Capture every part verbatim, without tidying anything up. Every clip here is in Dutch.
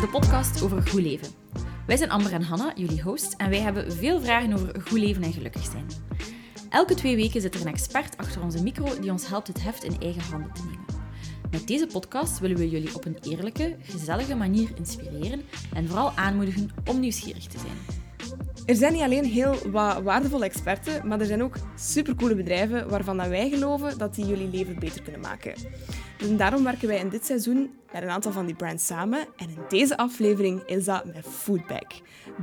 de podcast over goed leven. Wij zijn Amber en Hanna, jullie hosts, en wij hebben veel vragen over goed leven en gelukkig zijn. Elke twee weken zit er een expert achter onze micro die ons helpt het heft in eigen handen te nemen. Met deze podcast willen we jullie op een eerlijke, gezellige manier inspireren en vooral aanmoedigen om nieuwsgierig te zijn. Er zijn niet alleen heel wat waardevolle experten, maar er zijn ook supercoole bedrijven waarvan wij geloven dat die jullie leven beter kunnen maken. En daarom werken wij in dit seizoen met een aantal van die brands samen. En in deze aflevering is dat met Foodbag.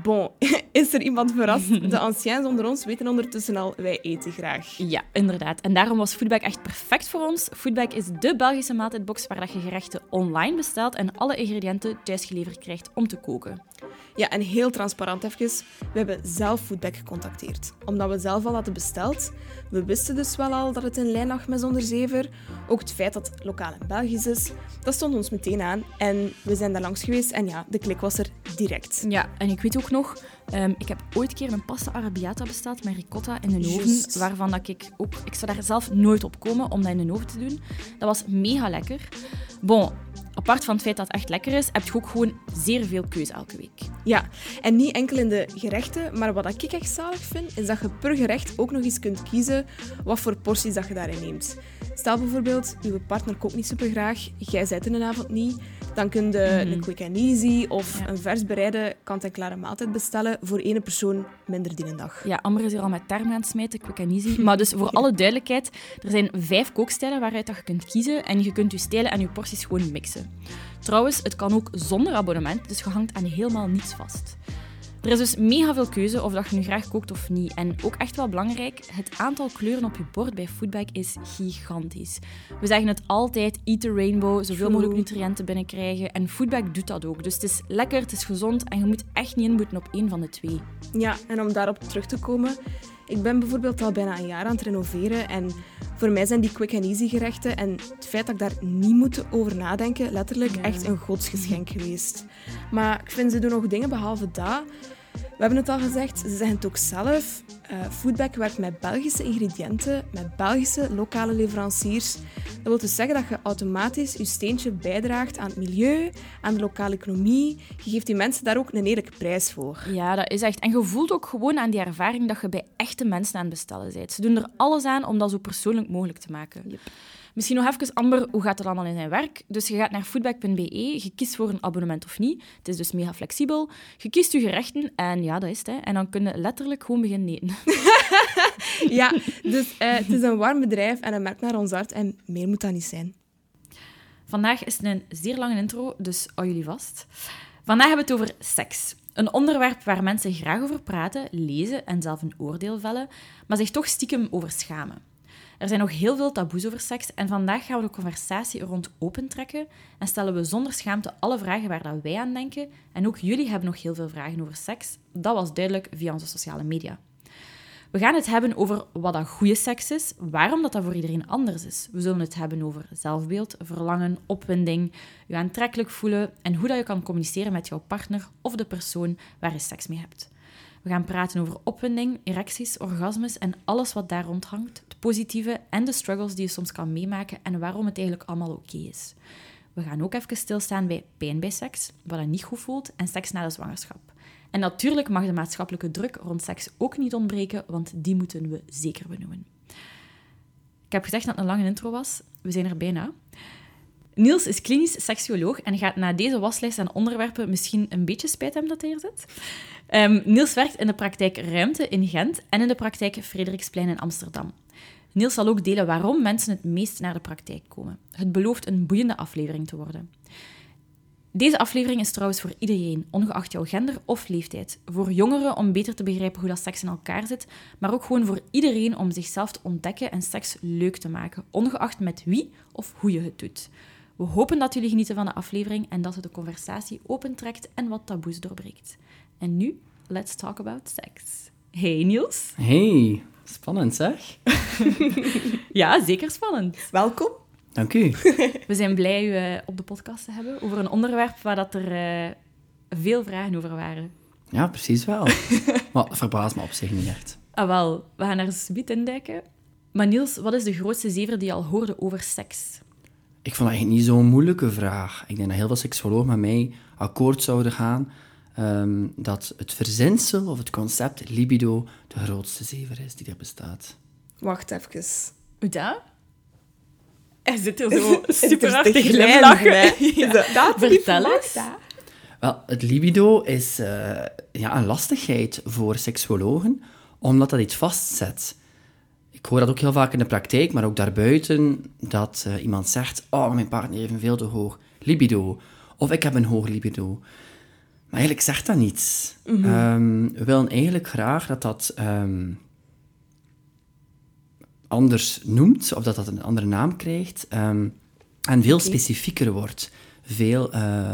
Bon, is er iemand verrast? De anciens onder ons weten ondertussen al, wij eten graag. Ja, inderdaad. En daarom was Foodbag echt perfect voor ons. Foodbag is de Belgische maaltijdbox waar je gerechten online bestelt en alle ingrediënten thuis geleverd krijgt om te koken. Ja, en heel transparant even, we hebben zelf Foodbag gecontacteerd. Omdat we zelf al hadden besteld. We wisten dus wel al dat het in lijn lag met Zonder Zever. Ook het feit dat het lokaal en Belgisch is, dat stond ons meteen aan. En we zijn daar langs geweest en ja, de klik was er direct. Ja, en ik weet ook nog, um, ik heb ooit een keer een pasta arrabbiata besteld met ricotta in een oven. Waarvan dat ik ook, ik zou daar zelf nooit op komen om dat in een oven te doen. Dat was mega lekker. Bon, apart van het feit dat het echt lekker is, heb je ook gewoon zeer veel keuze elke week. Ja, en niet enkel in de gerechten, maar wat ik echt zalig vind, is dat je per gerecht ook nog eens kunt kiezen wat voor porties dat je daarin neemt. Stel bijvoorbeeld, uw partner kookt niet supergraag, jij bent in een avond niet, dan kun je mm-hmm. een quick and easy of ja. een vers bereide kant-en-klare maaltijd bestellen voor één persoon minder die een dag. Ja, Amber is hier al met termen aan het smijten, quick and easy. Maar dus voor alle duidelijkheid, er zijn vijf kookstijlen waaruit dat je kunt kiezen en je kunt je stijlen en je porties gewoon mixen. Trouwens, het kan ook zonder abonnement, dus je hangt aan helemaal niets vast. Er is dus mega veel keuze of dat je nu graag kookt of niet. En ook echt wel belangrijk, het aantal kleuren op je bord bij Foodbag is gigantisch. We zeggen het altijd, eat the rainbow, zoveel mogelijk nutriënten binnenkrijgen. En Foodbag doet dat ook. Dus het is lekker, het is gezond en je moet echt niet inboeten op één van de twee. Ja, en om daarop terug te komen, ik ben bijvoorbeeld al bijna een jaar aan het renoveren en voor mij zijn die quick and easy gerechten en het feit dat ik daar niet moet over nadenken, letterlijk ja. echt een godsgeschenk geweest. Maar ik vind, ze doen nog dingen behalve dat. We hebben het al gezegd, ze zeggen het ook zelf. Uh, Foodbag werkt met Belgische ingrediënten, met Belgische lokale leveranciers. Dat wil dus zeggen dat je automatisch je steentje bijdraagt aan het milieu, aan de lokale economie. Je geeft die mensen daar ook een eerlijke prijs voor. Ja, dat is echt. En je voelt ook gewoon aan die ervaring dat je bij echte mensen aan het bestellen bent. Ze doen er alles aan om dat zo persoonlijk mogelijk te maken. Yep. Misschien nog even, Amber, hoe gaat dat allemaal in zijn werk? Dus je gaat naar foodbag punt b e, je kiest voor een abonnement of niet. Het is dus mega flexibel. Je kiest je gerechten en ja, dat is het. Hè. En dan kun je letterlijk gewoon beginnen eten. Ja, dus uh, het is een warm bedrijf en een merk naar ons hart. En meer moet dat niet zijn. Vandaag is het een zeer lange intro, dus hou jullie vast. Vandaag hebben we het over seks. Een onderwerp waar mensen graag over praten, lezen en zelf een oordeel vellen, maar zich toch stiekem over schamen. Er zijn nog heel veel taboes over seks en vandaag gaan we de conversatie rond opentrekken en stellen we zonder schaamte alle vragen waar dat wij aan denken. En ook jullie hebben nog heel veel vragen over seks. Dat was duidelijk via onze sociale media. We gaan het hebben over wat dat goede seks is, waarom dat, dat voor iedereen anders is. We zullen het hebben over zelfbeeld, verlangen, opwinding, je aantrekkelijk voelen en hoe dat je kan communiceren met jouw partner of de persoon waar je seks mee hebt. We gaan praten over opwinding, erecties, orgasmes en alles wat daar rond hangt. Het positieve en de struggles die je soms kan meemaken en waarom het eigenlijk allemaal oké is. We gaan ook even stilstaan bij pijn bij seks, wat je niet goed voelt en seks na de zwangerschap. En natuurlijk mag de maatschappelijke druk rond seks ook niet ontbreken, want die moeten we zeker benoemen. Ik heb gezegd dat het een lange intro was. We zijn er bijna. Niels is klinisch seksuoloog en gaat na deze waslijst aan onderwerpen misschien een beetje spijt hebben dat hij hier zit. Um, Niels werkt in de praktijk Ruimte in Gent en in de praktijk Frederiksplein in Amsterdam. Niels zal ook delen waarom mensen het meest naar de praktijk komen. Het belooft een boeiende aflevering te worden. Deze aflevering is trouwens voor iedereen, ongeacht jouw gender of leeftijd. Voor jongeren om beter te begrijpen hoe dat seks in elkaar zit, maar ook gewoon voor iedereen om zichzelf te ontdekken en seks leuk te maken, ongeacht met wie of hoe je het doet. We hopen dat jullie genieten van de aflevering en dat het de conversatie opentrekt en wat taboes doorbreekt. En nu, let's talk about sex. Hey Niels. Hey, spannend zeg. Ja, zeker spannend. Welkom. Dank u. We zijn blij u uh, op de podcast te hebben over een onderwerp waar dat er uh, veel vragen over waren. Ja, precies wel. Maar verbaas me op zich niet echt. Ah wel, we gaan er zoiets in duiken. Maar Niels, wat is de grootste zever die je al hoorde over seks? Ik vond dat echt niet zo'n moeilijke vraag. Ik denk dat heel veel seksologen met mij akkoord zouden gaan um, dat het verzinsel of het concept libido de grootste zever is die er bestaat. Wacht even. Hoe dat? Hij zit er zo super hard te glimlachen. Vertel eens. Wel, het libido is uh, ja, een lastigheid voor seksologen, omdat dat iets vastzet. Ik hoor dat ook heel vaak in de praktijk, maar ook daarbuiten, dat uh, iemand zegt, oh, mijn partner heeft een veel te hoog libido. Of ik heb een hoog libido. Maar eigenlijk zegt dat niets. Mm-hmm. Um, we willen eigenlijk graag dat dat um, anders noemt, of dat dat een andere naam krijgt. Um, en veel okay. specifieker wordt. Veel, uh,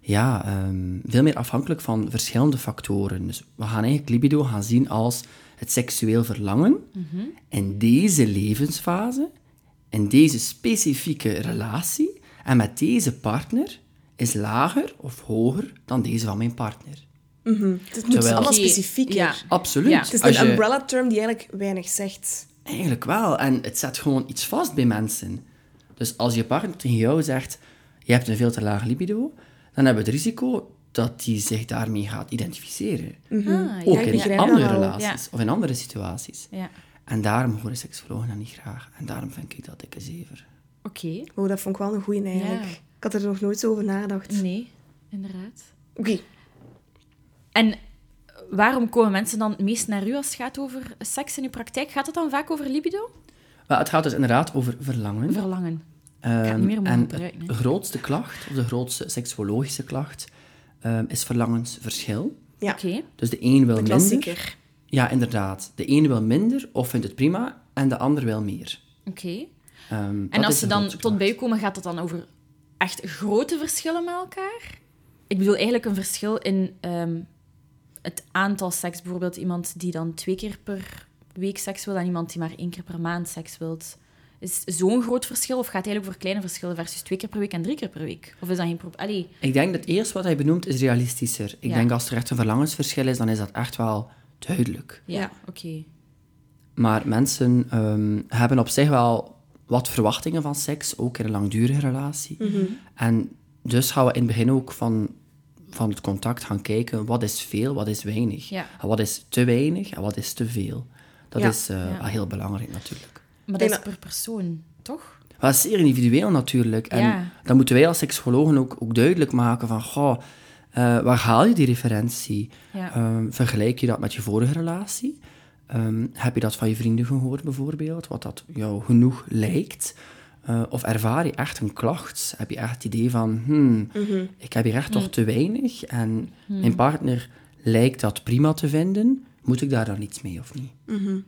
ja, um, veel meer afhankelijk van verschillende factoren. Dus we gaan eigenlijk libido gaan zien als het seksueel verlangen, mm-hmm. in deze levensfase, in deze specifieke relatie en met deze partner is lager of hoger dan deze van mijn partner. Mm-hmm. Het moet Terwijl... allemaal specifieker. Ja. Absoluut. Ja. Het is een je... umbrella-term die eigenlijk weinig zegt. Eigenlijk wel. En het zet gewoon iets vast bij mensen. Dus als je partner tegen jou zegt, je hebt een veel te laag libido, dan hebben we het risico dat die zich daarmee gaat identificeren. Mm-hmm. Ah, ook in andere relaties ja. of in andere situaties. Ja. En daarom horen seksologen dat niet graag. En daarom vind ik dat dikke zever. Oké. Okay. Oh, dat vond ik wel een goeie eigenlijk. Ja. Ik had er nog nooit zo over nagedacht. Nee, inderdaad. Oké. Okay. En waarom komen mensen dan het meest naar u als het gaat over seks in uw praktijk? Gaat het dan vaak over libido? Well, het gaat dus inderdaad over verlangen. Verlangen. Um, ik ga het niet meer mogen gebruiken. De grootste klacht, of de grootste seksologische klacht... Um, is verlangensverschil. Ja. Okay. Dus de een wil de klassieker. Minder. Ja, inderdaad. De een wil minder of vindt het prima en de ander wil meer. Oké. Okay. Um, en als ze dan tot bij u komen, gaat dat dan over echt grote verschillen met elkaar? Ik bedoel eigenlijk een verschil in um, het aantal seks. Bijvoorbeeld iemand die dan twee keer per week seks wil en iemand die maar één keer per maand seks wil. Is zo'n groot verschil, of gaat het eigenlijk over kleine verschillen versus twee keer per week en drie keer per week? Of is dat geen probleem? Ik denk dat eerst wat hij benoemt is realistischer. Ik ja. denk als er echt een verlangensverschil is, dan is dat echt wel duidelijk. Ja, ja. oké. Okay. Maar mensen um, hebben op zich wel wat verwachtingen van seks, ook in een langdurige relatie. Mm-hmm. En dus gaan we in het begin ook van, van het contact gaan kijken, wat is veel, wat is weinig? Ja. En wat is te weinig en wat is te veel? Dat ja. is uh, ja. heel belangrijk natuurlijk. Maar dat is per persoon, toch? Dat is zeer individueel natuurlijk. En ja. dan moeten wij als seksologen ook, ook duidelijk maken van... Goh, uh, waar haal je die referentie? Ja. Um, vergelijk je dat met je vorige relatie? Um, heb je dat van je vrienden gehoord bijvoorbeeld? Wat dat jou genoeg lijkt? Uh, of ervaar je echt een klacht? Heb je echt het idee van... Hmm, mm-hmm. Ik heb hier echt nee. toch te weinig? En mm-hmm. mijn partner lijkt dat prima te vinden. Moet ik daar dan iets mee of niet? Mm-hmm.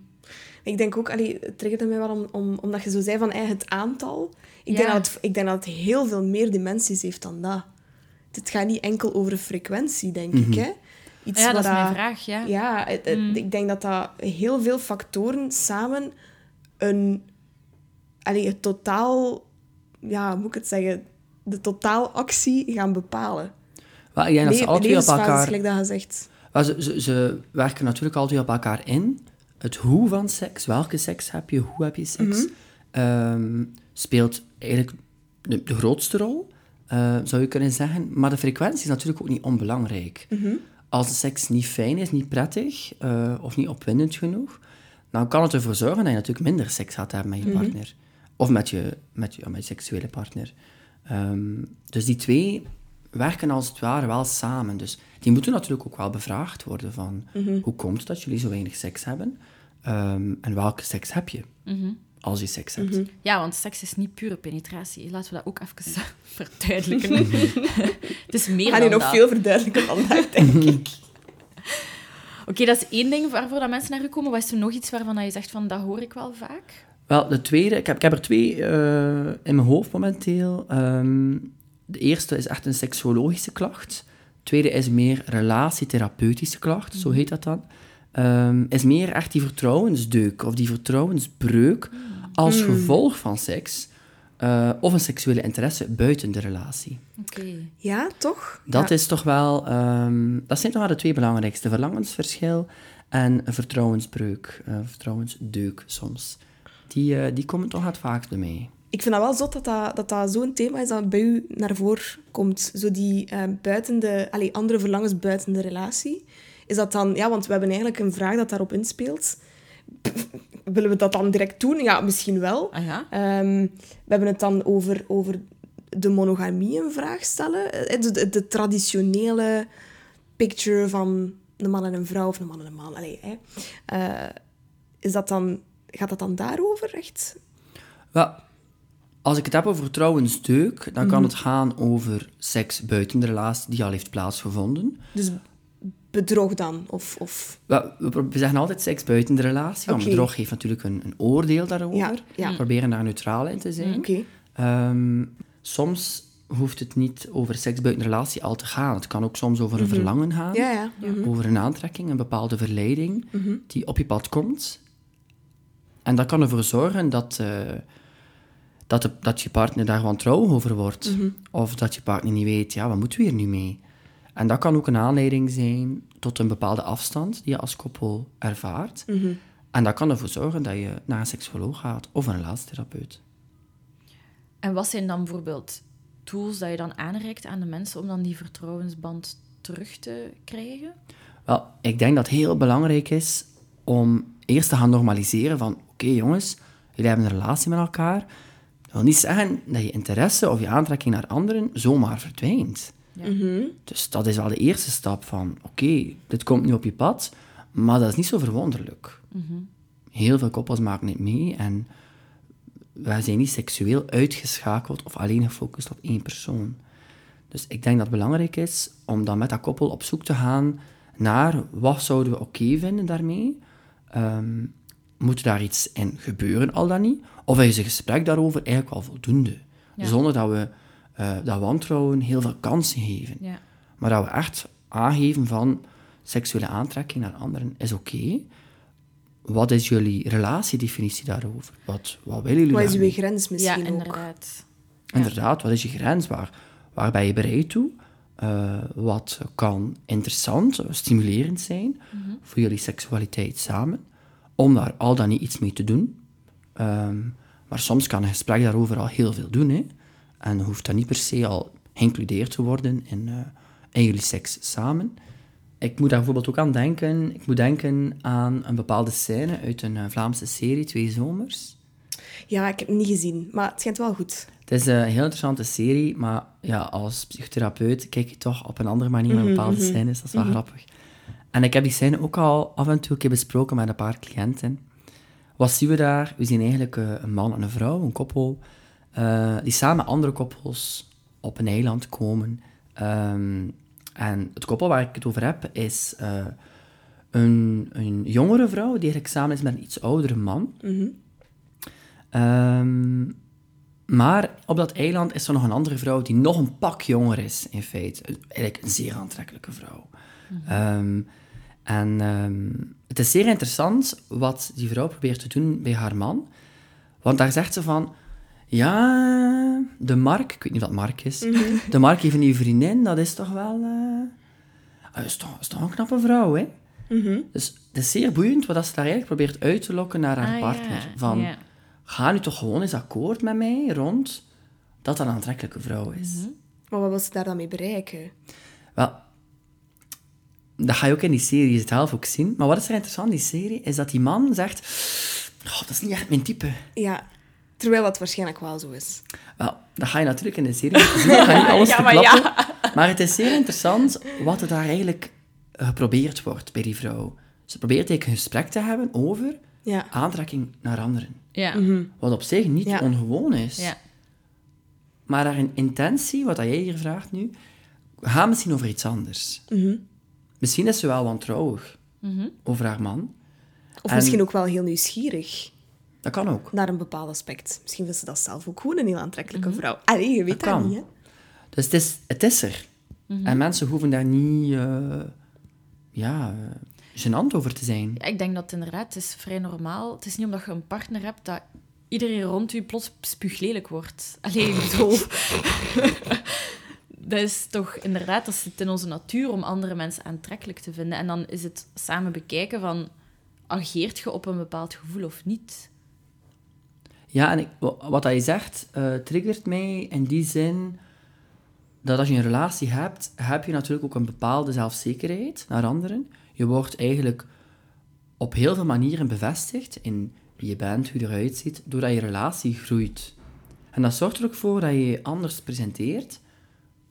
Ik denk ook, allee, het triggerde mij wel om, om, omdat je zo zei van het aantal. Ik, ja. denk dat het, ik denk dat het heel veel meer dimensies heeft dan dat. Het gaat niet enkel over frequentie, denk mm-hmm. ik. Hè? Iets ja, dat is mijn dat, vraag, ja. Ja, het, het, mm. ik denk dat, dat heel veel factoren samen een, allee, het totaal... Ja, hoe moet ik het zeggen? De totaalactie gaan bepalen. Wel, ik denk Le- dat ze altijd op elkaar... Gelijk dat gezegd. Wel, ze, ze, ze werken natuurlijk altijd op elkaar in... Het hoe van seks, welke seks heb je, hoe heb je seks, mm-hmm. um, speelt eigenlijk de, de grootste rol, uh, zou je kunnen zeggen. Maar de frequentie is natuurlijk ook niet onbelangrijk. Mm-hmm. Als de seks niet fijn is, niet prettig uh, of niet opwindend genoeg, dan kan het ervoor zorgen dat je natuurlijk minder seks gaat hebben met je partner. Mm-hmm. Of met je, met je, met je seksuele partner. Um, dus die twee werken als het ware wel samen. Dus die moeten natuurlijk ook wel bevraagd worden van... Mm-hmm. Hoe komt het dat jullie zo weinig seks hebben? Um, en welke seks heb je? Mm-hmm. Als je seks hebt. Mm-hmm. Ja, want seks is niet pure penetratie. Laten we dat ook even verduidelijken. Het is meer dan dat. Nog veel verduidelijken vandaag, denk ik. Oké, okay, dat is één ding waarvoor dat mensen naar u komen. Wat is er nog iets waarvan je zegt van... Dat hoor ik wel vaak. Wel, de tweede... Ik heb, ik heb er twee uh, in mijn hoofd momenteel. Um, de eerste is echt een seksologische klacht... Tweede is meer relatietherapeutische klacht, zo heet dat dan. Um, is meer echt die vertrouwensdeuk of die vertrouwensbreuk als gevolg van seks uh, of een seksuele interesse buiten de relatie. Oké. Okay. Ja, toch? Dat ja. is toch wel... Um, dat zijn toch wel de twee belangrijkste. Verlangensverschil en vertrouwensbreuk, uh, vertrouwensdeuk soms. Die, uh, die komen toch het vaakst bij mij. ik vind dat wel zot dat dat, dat, dat zo'n thema is dat bij u naar voren komt. Zo die uh, buiten de, allee, andere verlangens buiten de relatie. Is dat dan... Ja, want we hebben eigenlijk een vraag dat daarop inspeelt. Pff, willen we dat dan direct doen? Ja, misschien wel. Ah, ja? Um, we hebben het dan over, over de monogamie een vraag stellen. De, de, de traditionele picture van een man en een vrouw of een man en een man. Allee, hè. Uh, is dat dan, gaat dat dan daarover echt? Wel, als ik het heb over trouwensdeuk, dan kan mm-hmm. het gaan over seks buiten de relatie die al heeft plaatsgevonden. Dus bedrog dan? Of, of... Wel, we, we zeggen altijd seks buiten de relatie, okay. want bedrog heeft natuurlijk een, een oordeel daarover. Ja, ja. We proberen daar neutraal in te zijn. Okay. Um, soms hoeft het niet over seks buiten de relatie al te gaan. Het kan ook soms over een mm-hmm. verlangen gaan, ja, ja. Mm-hmm. over een aantrekking, een bepaalde verleiding mm-hmm. die op je pad komt. En dat kan ervoor zorgen dat, uh, dat, de, dat je partner daar gewoon trouw over wordt. Mm-hmm. Of dat je partner niet weet, ja, wat moeten we hier nu mee? En dat kan ook een aanleiding zijn tot een bepaalde afstand die je als koppel ervaart. Mm-hmm. En dat kan ervoor zorgen dat je naar een seksoloog gaat of een relatietherapeut. En wat zijn dan bijvoorbeeld tools dat je dan aanreikt aan de mensen om dan die vertrouwensband terug te krijgen? Wel, ik denk dat het heel belangrijk is om eerst te gaan normaliseren van... Oké, okay, jongens, jullie hebben een relatie met elkaar. Dat wil niet zeggen dat je interesse of je aantrekking naar anderen zomaar verdwijnt. Ja. Mm-hmm. Dus dat is wel de eerste stap van... Oké, okay, dit komt nu op je pad, maar dat is niet zo verwonderlijk. Mm-hmm. Heel veel koppels maken het mee en... Wij zijn niet seksueel uitgeschakeld of alleen gefocust op één persoon. Dus ik denk dat het belangrijk is om dan met dat koppel op zoek te gaan naar wat zouden we oké okay vinden daarmee. Um, moet daar iets in gebeuren, al dan niet? Of is een gesprek daarover eigenlijk al voldoende? Ja. Zonder dat we uh, dat wantrouwen heel veel kansen geven. Ja. Maar dat we echt aangeven van seksuele aantrekking naar anderen is oké. Okay. Wat is jullie relatiedefinitie daarover? Wat, wat willen jullie? Wat is uw grens misschien? Ja, inderdaad. Ook? Inderdaad, wat is je grens? Waar, waar ben je bereid toe? Uh, wat kan interessant, stimulerend zijn mm-hmm. voor jullie seksualiteit samen? Om daar al dan niet iets mee te doen. Um, maar soms kan een gesprek daarover al heel veel doen. Hè? En hoeft dat niet per se al geïncludeerd te worden in, uh, in jullie seks samen. Ik moet daar bijvoorbeeld ook aan denken. Ik moet denken aan een bepaalde scène uit een Vlaamse serie, Twee Zomers. Ja, ik heb het niet gezien, maar het schijnt wel goed. Het is een heel interessante serie, maar ja, als psychotherapeut kijk je toch op een andere manier mm-hmm, naar bepaalde mm-hmm. scènes. Dat is wel mm-hmm. grappig. En ik heb die scène ook al af en toe een keer besproken met een paar cliënten. Wat zien we daar? We zien eigenlijk een man en een vrouw, een koppel, uh, die samen andere koppels op een eiland komen... Um, En het koppel waar ik het over heb, is uh, een, een jongere vrouw die eigenlijk samen is met een iets oudere man. Mm-hmm. Um, maar op dat eiland is er nog een andere vrouw die nog een pak jonger is, in feite. Eigenlijk een zeer aantrekkelijke vrouw. Mm-hmm. Um, en um, het is zeer interessant wat die vrouw probeert te doen bij haar man. Want daar zegt ze van... Ja, de Mark, ik weet niet wat Mark is. Mm-hmm. De Mark heeft een nieuwe vriendin, dat is toch wel... Uh, dat, is toch, dat is toch een knappe vrouw, hè? Mm-hmm. Dus het is zeer boeiend wat ze daar eigenlijk probeert uit te lokken naar haar ah, partner. Ja. Van, ja. ga nu toch gewoon eens akkoord met mij rond dat dat een aantrekkelijke vrouw is. Mm-hmm. Maar wat wil ze daar dan mee bereiken? Wel, dat ga je ook in die serie zelf ook zien. Maar wat is er interessant in die serie, is dat die man zegt... Oh, dat is niet echt mijn type. Ja. Terwijl dat waarschijnlijk wel zo is. Wel, dat ga je natuurlijk in de serie zien. Ik ga niet alles ja, maar verklappen. Ja. Maar het is zeer interessant wat er daar eigenlijk geprobeerd wordt bij die vrouw. Ze probeert eigenlijk een gesprek te hebben over ja. aantrekking naar anderen. Ja. Mm-hmm. Wat op zich niet ja. ongewoon is. Ja. Maar haar intentie, wat jij hier vraagt nu, gaat misschien over iets anders. Mm-hmm. Misschien is ze wel wantrouwig mm-hmm. over haar man. Of en... misschien ook wel heel nieuwsgierig. Dat kan ook. Naar een bepaald aspect. Misschien vindt ze dat zelf ook gewoon een heel aantrekkelijke mm-hmm. vrouw. Allee, je weet dat, dat niet, hè? Dus het is, het is er. Mm-hmm. En mensen hoeven daar niet... Uh, ja... Uh, gênant over te zijn. Ja, ik denk dat het inderdaad, het is vrij normaal. Het is niet omdat je een partner hebt dat iedereen rond je plots spuuglelijk wordt. Allee, zo... Dat is toch inderdaad... Dat zit in onze natuur om andere mensen aantrekkelijk te vinden. En dan is het samen bekijken van... Ageert je op een bepaald gevoel of niet? Ja, en ik, wat hij zegt, uh, triggert mij in die zin dat als je een relatie hebt, heb je natuurlijk ook een bepaalde zelfzekerheid naar anderen. Je wordt eigenlijk op heel veel manieren bevestigd in wie je bent, hoe je eruit ziet, doordat je relatie groeit. En dat zorgt er ook voor dat je je anders presenteert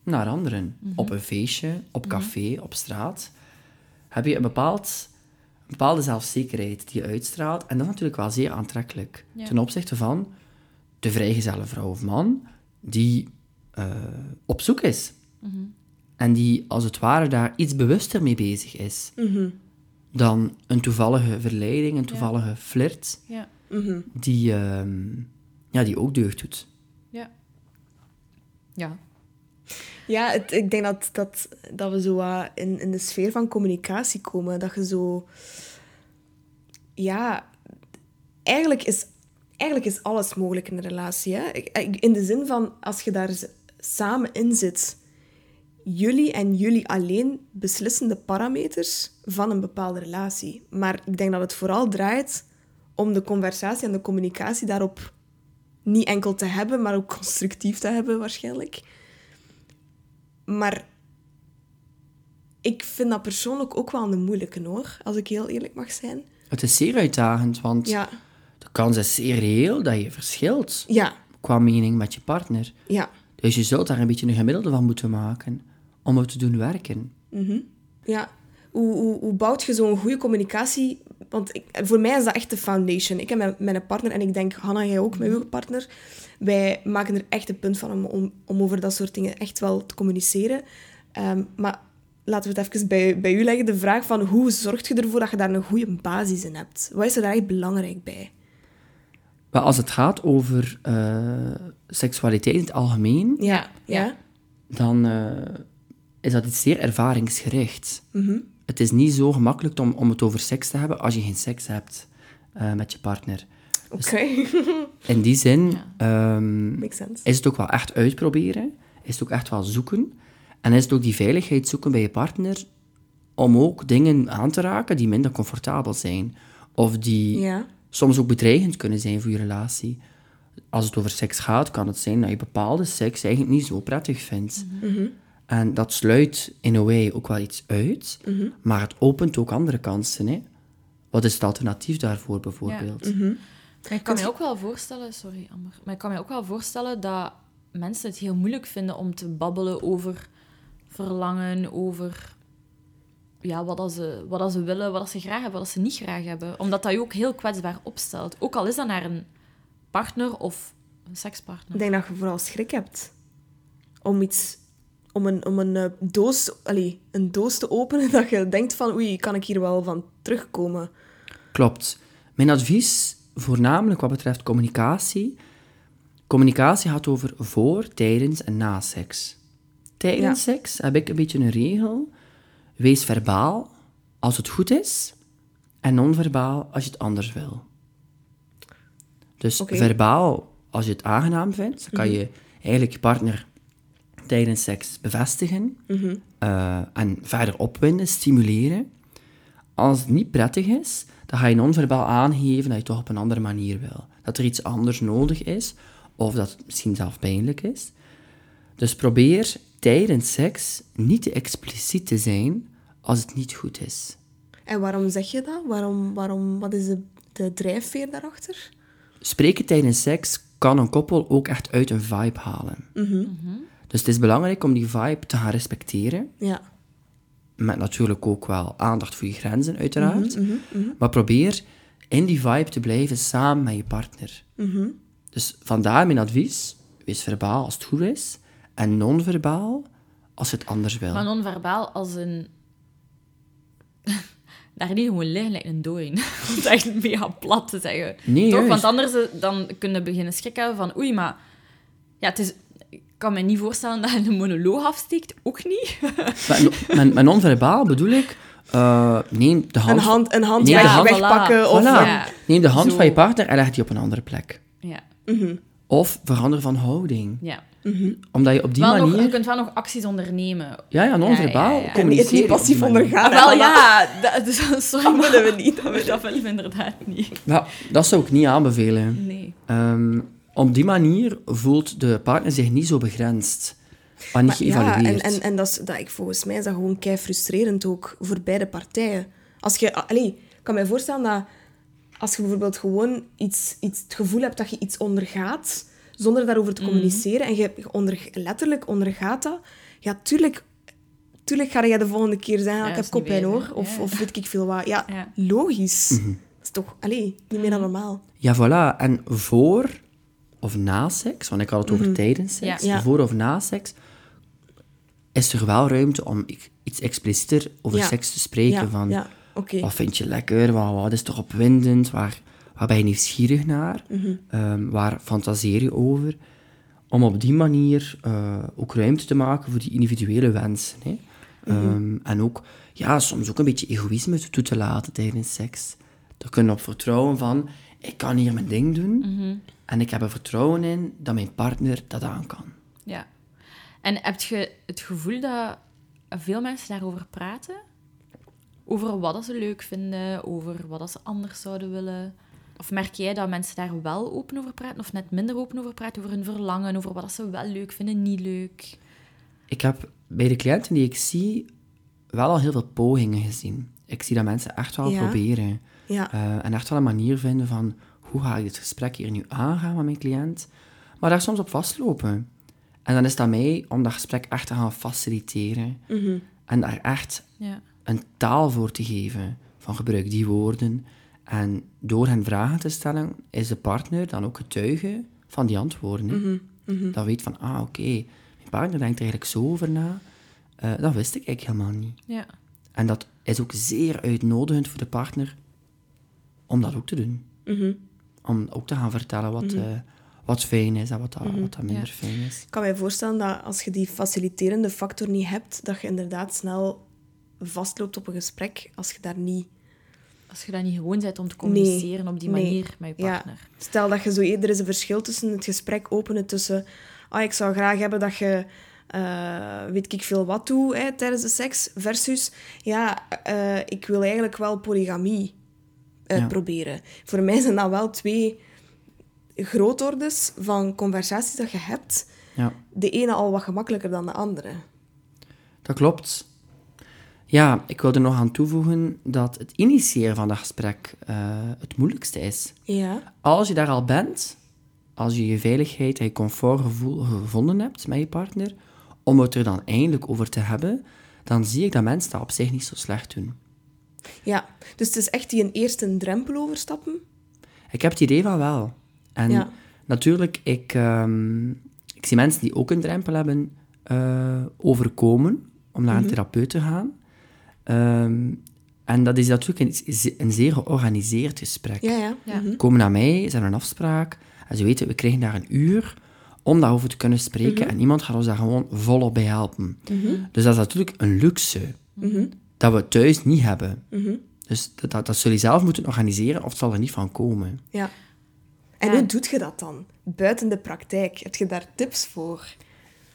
naar anderen. Mm-hmm. Op een feestje, op café, mm-hmm. op straat. Heb je een bepaald... Een bepaalde zelfzekerheid die je uitstraalt. En dat is natuurlijk wel zeer aantrekkelijk. Ja. Ten opzichte van de vrijgezelle vrouw of man die uh, op zoek is. Mm-hmm. En die als het ware daar iets bewuster mee bezig is. Mm-hmm. Dan een toevallige verleiding, een toevallige ja. flirt. Ja. Mm-hmm. Die, uh, ja, die ook deugd doet. Ja. Ja. Ja, het, ik denk dat, dat, dat we zo uh, in, in de sfeer van communicatie komen. Dat je zo... Ja, eigenlijk is, eigenlijk is alles mogelijk in een relatie. Hè? In de zin van, als je daar samen in zit, jullie en jullie alleen beslissen de parameters van een bepaalde relatie. Maar ik denk dat het vooral draait om de conversatie en de communicatie daarop niet enkel te hebben, maar ook constructief te hebben waarschijnlijk. Maar ik vind dat persoonlijk ook wel een moeilijke, hoor. Als ik heel eerlijk mag zijn. Het is zeer uitdagend, want ja. de kans is zeer reëel dat je verschilt. Ja. Qua mening met je partner. Ja. Dus je zult daar een beetje een gemiddelde van moeten maken. Om het te doen werken. Mm-hmm. Ja. Hoe, hoe, hoe bouwt je zo'n goede communicatie? Want ik, voor mij is dat echt de foundation. Ik heb mijn, mijn partner, en ik denk, Hanna, jij ook, mijn mm-hmm. partner... Wij maken er echt een punt van om, om, om over dat soort dingen echt wel te communiceren. Um, maar laten we het even bij, bij u leggen. De vraag van hoe zorg je ervoor dat je daar een goede basis in hebt? Wat is er daar echt belangrijk bij? Maar als het gaat over uh, seksualiteit in het algemeen... Ja, ja. Dan uh, is dat iets zeer ervaringsgericht. Mm-hmm. Het is niet zo gemakkelijk om, om het over seks te hebben als je geen seks hebt uh, met je partner. Dus oké. Okay. In die zin ja. um, is het ook wel echt uitproberen, is het ook echt wel zoeken en is het ook die veiligheid zoeken bij je partner om ook dingen aan te raken die minder comfortabel zijn of die ja. soms ook bedreigend kunnen zijn voor je relatie. Als het over seks gaat, kan het zijn dat je bepaalde seks eigenlijk niet zo prettig vindt. Mm-hmm. En dat sluit in a way ook wel iets uit, mm-hmm. maar het opent ook andere kansen. Hè? Wat is het alternatief daarvoor bijvoorbeeld? Ja. Mm-hmm. Maar ik kan mij ook wel voorstellen, sorry Amber, maar ik kan mij ook wel voorstellen dat mensen het heel moeilijk vinden om te babbelen over verlangen, over ja, wat, dat ze, wat dat ze willen, wat dat ze graag hebben, wat dat ze niet graag hebben. Omdat dat je ook heel kwetsbaar opstelt. Ook al is dat naar een partner of een sekspartner. Ik denk dat je vooral schrik hebt om iets, om een, om een, uh, doos, allez, een doos te openen dat je denkt van oei, kan ik hier wel van terugkomen? Klopt. Mijn advies... Voornamelijk wat betreft communicatie. Communicatie gaat over voor, tijdens en na seks. Tijdens ja. seks heb ik een beetje een regel. Wees verbaal als het goed is. En non-verbaal als je het anders wil. Dus okay. verbaal als je het aangenaam vindt. Dan kan mm-hmm. je eigenlijk je partner tijdens seks bevestigen. Mm-hmm. Uh, en verder opwinden, stimuleren. Als het niet prettig is... Dan ga je non-verbaal aangeven dat je het toch op een andere manier wil. Dat er iets anders nodig is, of dat het misschien zelf pijnlijk is. Dus probeer tijdens seks niet te expliciet te zijn als het niet goed is. En waarom zeg je dat? Waarom, waarom, wat is de, de drijfveer daarachter? Spreken tijdens seks kan een koppel ook echt uit een vibe halen. Mm-hmm. Mm-hmm. Dus het is belangrijk om die vibe te gaan respecteren. Ja. Met natuurlijk ook wel aandacht voor je grenzen, uiteraard. Mm-hmm, mm-hmm, mm-hmm. Maar probeer in die vibe te blijven samen met je partner. Mm-hmm. Dus vandaar mijn advies. Wees verbaal als het goed is. En non-verbaal als het anders wil. Maar non-verbaal als een... Daar niet gewoon liggen lijkt een dooien. Om het echt mega plat te zeggen. Nee, toch? Want anders dan kunnen beginnen schrikken van... Oei, maar... Ja, het is... Ik kan me niet voorstellen dat je een monoloog afsteekt. Ook niet. Met non-verbaal bedoel ik... Uh, neem de hand, een hand, een hand, neem ja, de hand wegpakken. Voilà. Of, voilà. Ja. Neem de hand Zo. van je partner en leg die op een andere plek. Ja. Mm-hmm. Of verander van houding. Ja. Mm-hmm. Omdat je op die wel manier... Nog, je kunt wel nog acties ondernemen. Ja, ja, non-verbaal. Ja, ja, ja. Niet, niet passief ondergaan. Wel, ja. Dat, dus, sorry, dat willen we niet. Dat, dat willen we inderdaad niet. Ja, dat zou ik niet aanbevelen. Nee. Um, op die manier voelt de partner zich niet zo begrensd. Maar niet geëvalueerd. Ja, en, en, en dat is, dat ik, volgens mij is dat gewoon kei frustrerend ook voor beide partijen. Als je... Allee, ik kan mij voorstellen dat als je bijvoorbeeld gewoon iets, iets, het gevoel hebt dat je iets ondergaat... zonder daarover te communiceren. Mm-hmm. En je onder, letterlijk ondergaat dat. Ja, tuurlijk, tuurlijk ga jij de volgende keer zeggen... Ja, ik heb koppijn, hoor. Of, ja. of weet ik veel wat. Ja, ja. Logisch. Mm-hmm. Dat is toch allee, niet meer dan normaal. Ja, voilà. En voor of na seks... Want ik had het mm-hmm. over tijdens seks. Ja. Ja. Voor of na seks... is er wel ruimte om iets explicieter over ja. seks te spreken. Ja. Van, ja. Okay. Wat vind je lekker? Wat, wat is toch opwindend? Waar... Waar ben je nieuwsgierig naar? Mm-hmm. Um, waar fantaseer je over? Om op die manier uh, ook ruimte te maken voor die individuele wensen. Hè? Mm-hmm. Um, en ook, ja, soms ook een beetje egoïsme toe te laten tijdens seks. Daar kunnen we op vertrouwen van, ik kan hier mijn ding doen. Mm-hmm. En ik heb er vertrouwen in dat mijn partner dat aan kan. Ja. En heb je het gevoel dat veel mensen daarover praten? Over wat ze leuk vinden, over wat ze anders zouden willen... Of merk jij dat mensen daar wel open over praten, of net minder open over praten, over hun verlangen, over wat ze wel leuk vinden, niet leuk? Ik heb bij de cliënten die ik zie, wel al heel veel pogingen gezien. Ik zie dat mensen echt wel ja. proberen. Ja. Uh, en echt wel een manier vinden van, hoe ga ik dit gesprek hier nu aangaan met mijn cliënt? Maar daar soms op vastlopen. En dan is het aan mij om dat gesprek echt te gaan faciliteren. Mm-hmm. En daar echt ja. een taal voor te geven. Van gebruik die woorden... En door hen vragen te stellen, is de partner dan ook getuige van die antwoorden. Mm-hmm, mm-hmm. Dat weet van, ah, oké, okay, mijn partner denkt er eigenlijk zo over na. Uh, dat wist ik eigenlijk helemaal niet. Ja. En dat is ook zeer uitnodigend voor de partner om dat ook te doen. Mm-hmm. Om ook te gaan vertellen wat, mm-hmm. uh, wat fijn is en wat, dat, mm-hmm. wat dat minder ja. fijn is. Ik kan mij voorstellen dat als je die faciliterende factor niet hebt, dat je inderdaad snel vastloopt op een gesprek als je daar niet... Als je dat niet gewoon bent om te communiceren nee, op die manier nee. met je partner. Ja. Stel dat je zo... Er is een verschil tussen het gesprek openen tussen... Ah, ik zou graag hebben dat je... Uh, weet ik veel wat doet hè, tijdens de seks. Versus... Ja, uh, ik wil eigenlijk wel polygamie uh, ja. proberen. Voor mij zijn dat wel twee grootordes van conversaties dat je hebt. Ja. De ene al wat gemakkelijker dan de andere. Dat klopt. Ja, ik wil er nog aan toevoegen dat het initiëren van dat gesprek uh, het moeilijkste is. Ja. Als je daar al bent, als je je veiligheid en je comfortgevoel gevonden hebt met je partner, om het er dan eindelijk over te hebben, dan zie ik dat mensen dat op zich niet zo slecht doen. Ja, dus het is echt die een eerste drempel overstappen? Ik heb het idee van wel. En ja. natuurlijk, ik, um, ik zie mensen die ook een drempel hebben uh, overkomen om naar mm-hmm. een therapeut te gaan. Um, en dat is natuurlijk een, een zeer georganiseerd gesprek. Ja, ja. Ja. Mm-hmm. Komen naar mij, ze hebben een afspraak. En ze weten, we krijgen daar een uur om daarover te kunnen spreken. Mm-hmm. En iemand gaat ons daar gewoon volop bij helpen. Mm-hmm. Dus dat is natuurlijk een luxe mm-hmm. dat we thuis niet hebben. Mm-hmm. Dus dat, dat, dat zul je zelf moeten organiseren, of het zal er niet van komen. Ja. En ja. hoe doet je dat dan? Buiten de praktijk, heb je daar tips voor?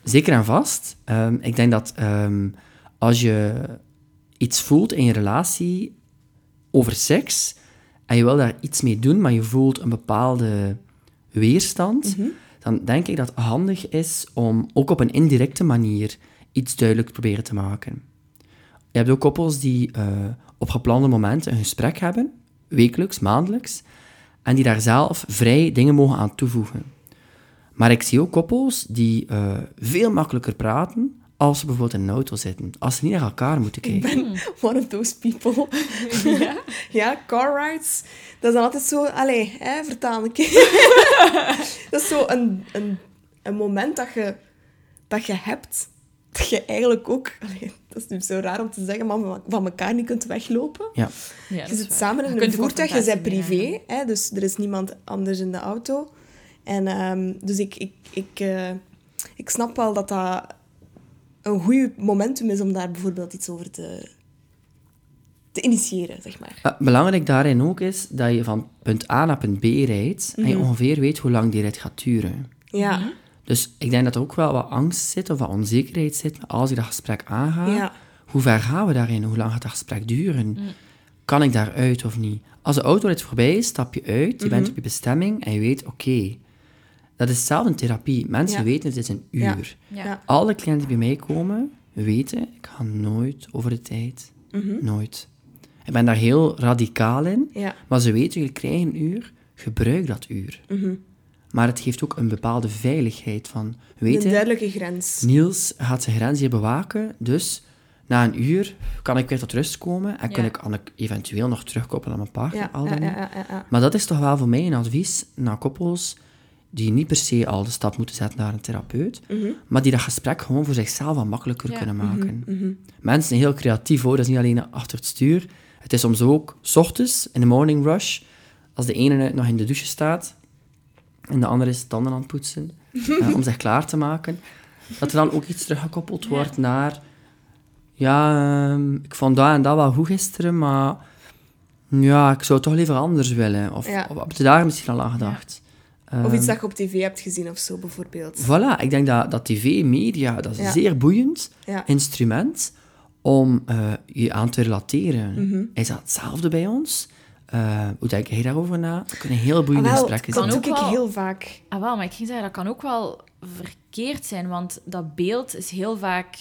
Zeker en vast. Um, ik denk dat um, als je... iets voelt in je relatie over seks en je wil daar iets mee doen, maar je voelt een bepaalde weerstand, mm-hmm. dan denk ik dat het handig is om ook op een indirecte manier iets duidelijk te proberen te maken. Je hebt ook koppels die uh, op geplande momenten een gesprek hebben, wekelijks, maandelijks, en die daar zelf vrij dingen mogen aan toevoegen. Maar ik zie ook koppels die uh, veel makkelijker praten als ze bijvoorbeeld in een auto zitten. Als ze niet naar elkaar moeten kijken. Ik ben one of those people. Ja, ja car rides. Dat is dan altijd zo... Allee, hè, vertaal een keer. Dat is zo een, een, een moment dat je, dat je hebt... Dat je eigenlijk ook... Allee, dat is nu zo raar om te zeggen, maar van elkaar niet kunt weglopen. Ja. Ja, je zit waar. samen in je een voertuig. Je bent privé. Ja. Hè, dus er is niemand anders in de auto. En, um, dus ik, ik, ik, uh, ik snap wel dat dat... een goed momentum is om daar bijvoorbeeld iets over te, te initiëren, zeg maar. Ja, belangrijk daarin ook is dat je van punt A naar punt B rijdt mm-hmm. en je ongeveer weet hoe lang die rit gaat duren. Ja. Mm-hmm. Dus ik denk dat er ook wel wat angst zit of wat onzekerheid zit als ik dat gesprek aanga. Ja. Hoe ver gaan we daarin? Hoe lang gaat dat gesprek duren? Mm. Kan ik daaruit of niet? Als de autorit voorbij is, stap je uit, je mm-hmm. bent op je bestemming en je weet, oké, okay, dat is zelf een therapie. Mensen ja. weten, het is een uur. Ja. Ja. Alle cliënten die bij mij komen, weten, ik ga nooit over de tijd. Mm-hmm. Nooit. Ik ben daar heel radicaal in, ja. maar ze weten, je krijgt een uur, gebruik dat uur. Mm-hmm. Maar het geeft ook een bepaalde veiligheid van, weet een duidelijke grens. Niels gaat zijn grens hier bewaken, dus na een uur kan ik weer tot rust komen en ja. kan, ik, kan ik eventueel nog terugkoppelen aan mijn partner. Ja, al ja, ja, ja, ja. Maar dat is toch wel voor mij een advies naar koppels die niet per se al de stap moeten zetten naar een therapeut, mm-hmm. maar die dat gesprek gewoon voor zichzelf wat makkelijker ja. kunnen maken. Mm-hmm, mm-hmm. Mensen zijn heel creatief hoor, dat is niet alleen achter het stuur. Het is soms ook 's ochtends, in de morning rush, als de ene nog in de douche staat en de andere is tanden aan het poetsen, eh, om zich klaar te maken, dat er dan ook iets teruggekoppeld wordt ja. naar... Ja, um, ik vond dat en dat wel goed gisteren, maar ja, ik zou het toch liever anders willen. Of, ja. of heb je daar misschien al aan gedacht? Ja. Um, of iets dat je op tv hebt gezien of zo, bijvoorbeeld. Voilà, ik denk dat, dat tv-media, dat is ja. een zeer boeiend ja. instrument om uh, je aan te relateren. Mm-hmm. Is dat hetzelfde bij ons? Uh, hoe denk jij daarover na? We kunnen heel boeiende ah, wel, gesprekken zijn. Dat doe ik heel vaak. Ah, wel, maar ik ging zeggen, dat kan ook wel verkeerd zijn, want dat beeld is heel vaak...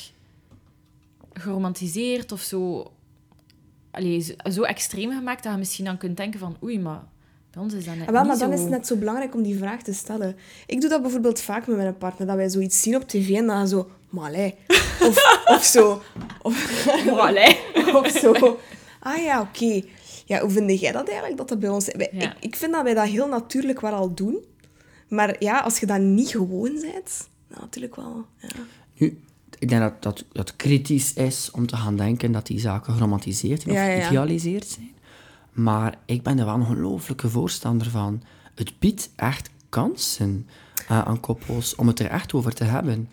geromantiseerd of zo... Allee, zo extreem gemaakt dat je misschien dan kunt denken van... Oei, maar bij ons is dat net ja, maar niet dan zo... is het net zo belangrijk om die vraag te stellen. Ik doe dat bijvoorbeeld vaak met mijn partner, dat wij zoiets zien op tv en dan zo... Malé. Of, of zo. Of, Malé. Of zo. Ah ja, oké. Okay. Ja, hoe vind jij dat eigenlijk, dat dat bij ons... Wij, ja. ik, ik vind dat wij dat heel natuurlijk wel al doen. Maar ja, als je dat niet gewoon bent... Nou, natuurlijk wel. Ja. Nu... Ik denk dat, dat dat kritisch is om te gaan denken dat die zaken geromantiseerd of ja, ja, ja. idealiseerd zijn. Maar ik ben er wel een ongelooflijke voorstander van. Het biedt echt kansen uh, aan koppels om het er echt over te hebben.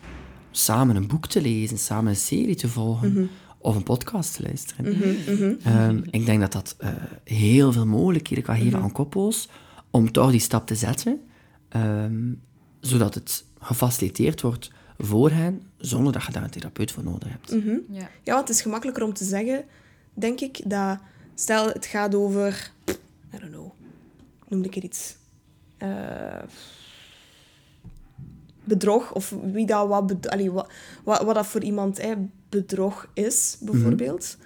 Samen een boek te lezen, samen een serie te volgen mm-hmm. of een podcast te luisteren. Mm-hmm, mm-hmm. Um, ik denk dat dat uh, heel veel mogelijkheden kan geven mm-hmm. aan koppels om toch die stap te zetten, um, zodat het gefaciliteerd wordt voor hen, zonder dat je daar een therapeut voor nodig hebt. Mm-hmm. Ja. ja, want het is gemakkelijker om te zeggen, denk ik, dat... Stel, het gaat over... I don't know. Noem ik er iets. Uh, bedrog, of wie dat wat... Bed- allee, wat, wat, wat dat voor iemand eh, bedrog is, bijvoorbeeld.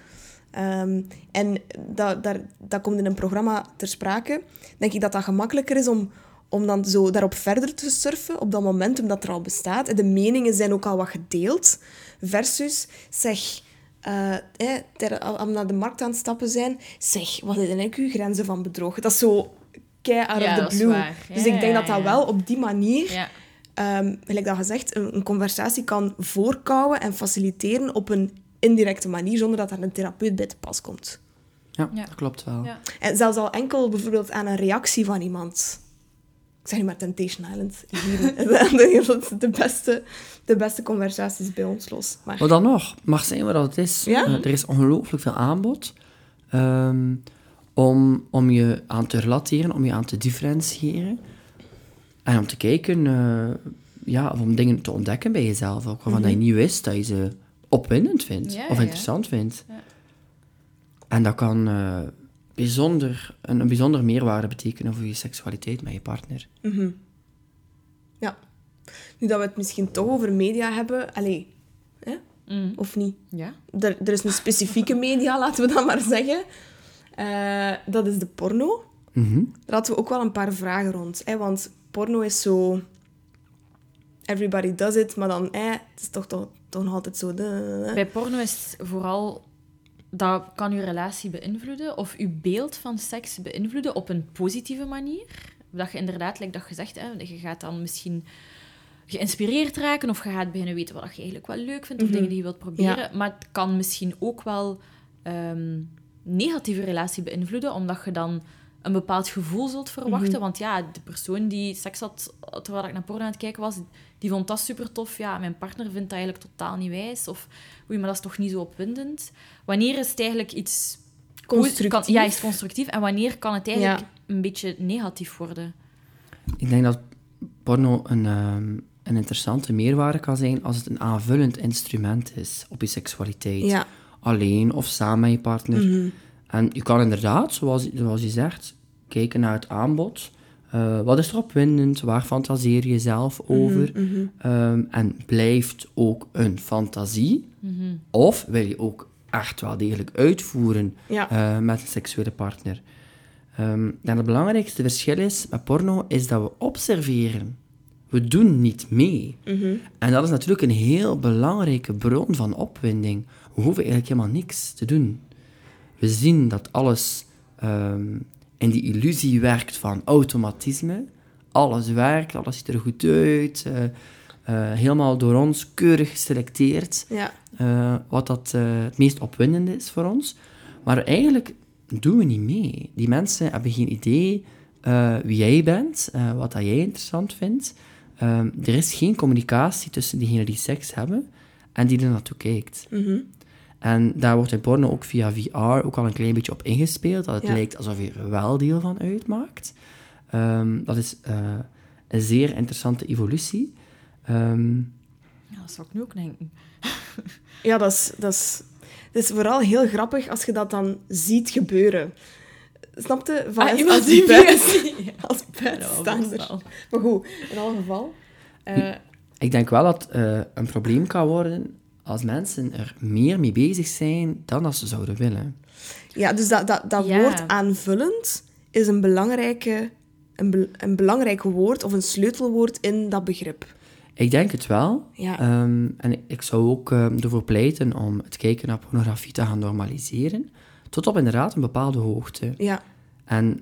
Mm-hmm. Um, en dat, dat, dat komt in een programma ter sprake. Denk ik dat dat gemakkelijker is om... om dan zo daarop verder te surfen, op dat momentum dat er al bestaat. En de meningen zijn ook al wat gedeeld. Versus, zeg, uh, eh, ter, om naar de markt aan het stappen zijn, zeg, wat zijn eigenlijk uw grenzen van bedrog? Dat is zo kei out ja, of the blue. Ja, dus ik denk ja, ja, dat dat ja. wel op die manier, ja. um, gelijk dat gezegd, een, een conversatie kan voorkouwen en faciliteren op een indirecte manier, zonder dat daar een therapeut bij te pas komt. Ja, ja. dat klopt wel. Ja. En zelfs al enkel bijvoorbeeld aan een reactie van iemand... Ik zeg niet maar Temptation Island. De beste, de beste conversaties bij ons los. Maar oh, dan nog, mag zijn wat het is. Ja? Uh, er is ongelooflijk veel aanbod um, om, om je aan te relateren, om je aan te differentiëren. En om te kijken, uh, ja, of om dingen te ontdekken bij jezelf. Ook waarvan mm-hmm. dat je niet wist dat je ze opwindend vindt ja, of interessant ja. vindt. Ja. En dat kan... Uh, Bijzonder, een, een bijzonder meerwaarde betekenen voor je seksualiteit met je partner. Mm-hmm. Ja. Nu dat we het misschien toch over media hebben... Allee, hè? Mm. Of niet? Ja. Er, er is een specifieke media, laten we dat maar zeggen. Uh, dat is de porno. Mm-hmm. Daar hadden we ook wel een paar vragen rond. Hè? Want porno is zo... Everybody does it, maar dan... Hè? Het is toch, toch, toch nog altijd zo... Hè? Bij porno is het vooral... Dat kan uw relatie beïnvloeden of uw beeld van seks beïnvloeden op een positieve manier. Dat je inderdaad, like dat gezegd, hè, je gaat dan misschien geïnspireerd raken of je gaat beginnen weten wat je eigenlijk wel leuk vindt of mm-hmm. dingen die je wilt proberen. Ja. Maar het kan misschien ook wel um, negatieve relatie beïnvloeden, omdat je dan een bepaald gevoel zult verwachten. Mm-hmm. Want ja, de persoon die seks had terwijl ik naar porno aan het kijken was, die vond dat super tof. Ja, mijn partner vindt dat eigenlijk totaal niet wijs. Of, oei, maar dat is toch niet zo opwindend. Wanneer is het eigenlijk iets... Constructief. Kan, ja, is constructief. En wanneer kan het eigenlijk ja. een beetje negatief worden? Ik denk dat porno een, um, een interessante meerwaarde kan zijn als het een aanvullend instrument is op je seksualiteit. Ja. Alleen of samen met je partner. Mm-hmm. En je kan inderdaad, zoals, zoals je zegt, kijken naar het aanbod. Uh, wat is er opwindend? Waar fantaseer je zelf over? Mm-hmm. Um, en blijft ook een fantasie? Mm-hmm. Of wil je ook echt wel degelijk uitvoeren ja. uh, met een seksuele partner? Um, en het belangrijkste verschil is met porno is dat we observeren. We doen niet mee. Mm-hmm. En dat is natuurlijk een heel belangrijke bron van opwinding. We hoeven eigenlijk helemaal niks te doen. We zien dat alles um, in die illusie werkt van automatisme. Alles werkt, alles ziet er goed uit. Uh, uh, helemaal door ons keurig geselecteerd. Ja. Uh, wat dat, uh, het meest opwindende is voor ons. Maar eigenlijk doen we niet mee. Die mensen hebben geen idee uh, wie jij bent, uh, wat dat jij interessant vindt. Um, er is geen communicatie tussen diegenen die seks hebben en die er naartoe kijkt. Mm-hmm. En daar wordt in porno ook via V R ook al een klein beetje op ingespeeld. Dat het ja. lijkt alsof je er wel deel van uitmaakt. Um, dat is uh, een zeer interessante evolutie. Um, ja, dat zou ik nu ook denken. Ja, dat is, dat is, dat is vooral heel grappig als je dat dan ziet gebeuren. Snap je? Van, ah, als die bed, als bedstander. Maar goed, in elk geval. Uh, ik denk wel dat uh, een probleem kan worden als mensen er meer mee bezig zijn dan dat ze zouden willen. Ja, dus dat, dat, dat yeah. woord aanvullend is een, belangrijke, een, be, een belangrijk woord of een sleutelwoord in dat begrip. Ik denk het wel. Ja. Um, en ik, ik zou ook um, ervoor pleiten om het kijken naar pornografie te gaan normaliseren. Tot op inderdaad een bepaalde hoogte. Ja. En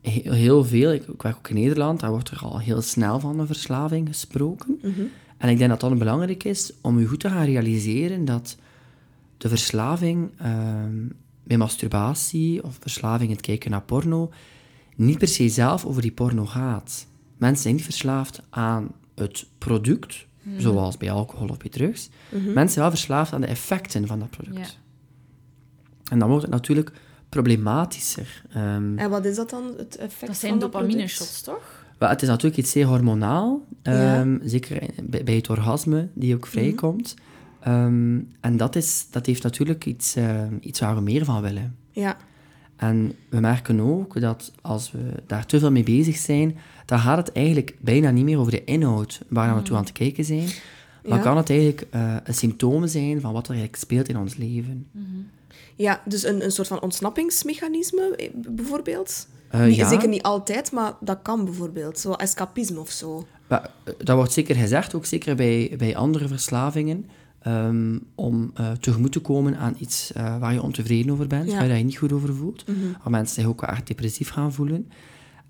heel, heel veel, ik, ik werk ook in Nederland, daar wordt er al heel snel van een verslaving gesproken. Mm-hmm. En ik denk dat dat belangrijk is om je goed te gaan realiseren dat de verslaving uh, bij masturbatie of verslaving in het kijken naar porno niet per se zelf over die porno gaat. Mensen zijn niet verslaafd aan het product, mm-hmm. zoals bij alcohol of bij drugs. Mm-hmm. Mensen zijn wel verslaafd aan de effecten van dat product. Yeah. En dan wordt het natuurlijk problematischer. Um, en wat is dat dan, het effect? Dat zijn dopamine-shots, toch? Wel, het is natuurlijk iets zeer hormonaal. Ja. Um, zeker bij, bij het orgasme, die ook vrijkomt. Mm-hmm. Um, en dat, is, dat heeft natuurlijk iets, uh, iets waar we meer van willen. Ja. En we merken ook dat als we daar te veel mee bezig zijn, dan gaat het eigenlijk bijna niet meer over de inhoud waar we mm. naartoe aan het kijken zijn. Maar ja. kan het eigenlijk uh, een symptoom zijn van wat er eigenlijk speelt in ons leven. Mm-hmm. Ja, dus een, een soort van ontsnappingsmechanisme, bijvoorbeeld? Uh, niet, ja. Zeker niet altijd, maar dat kan bijvoorbeeld. Zo escapisme of zo. Maar, dat wordt zeker gezegd, ook zeker bij, bij andere verslavingen, um, om uh, tegemoet te komen aan iets uh, waar je ontevreden over bent, ja. waar je niet goed over voelt, mm-hmm. waar mensen zich ook erg depressief gaan voelen,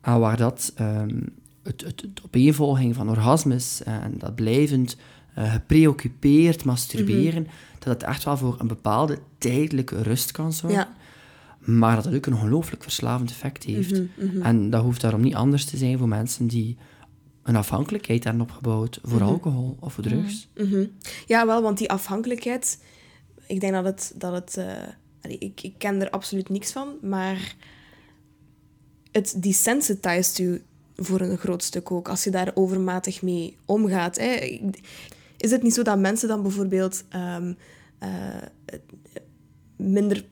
en waar dat, um, het, het, de opeenvolging van orgasmes en dat blijvend Uh, gepreoccupeerd masturberen, mm-hmm. dat het echt wel voor een bepaalde tijdelijke rust kan zorgen. Ja. Maar dat het ook een ongelooflijk verslavend effect heeft. Mm-hmm, mm-hmm. En dat hoeft daarom niet anders te zijn voor mensen die een afhankelijkheid hebben opgebouwd voor mm-hmm. alcohol of voor drugs. Mm-hmm. Ja, wel, want die afhankelijkheid, ik denk dat het... Dat het uh, ik, ik ken er absoluut niks van, maar het desensitized u voor een groot stuk ook, als je daar overmatig mee omgaat. Hè. Is het niet zo dat mensen dan bijvoorbeeld um, uh, minder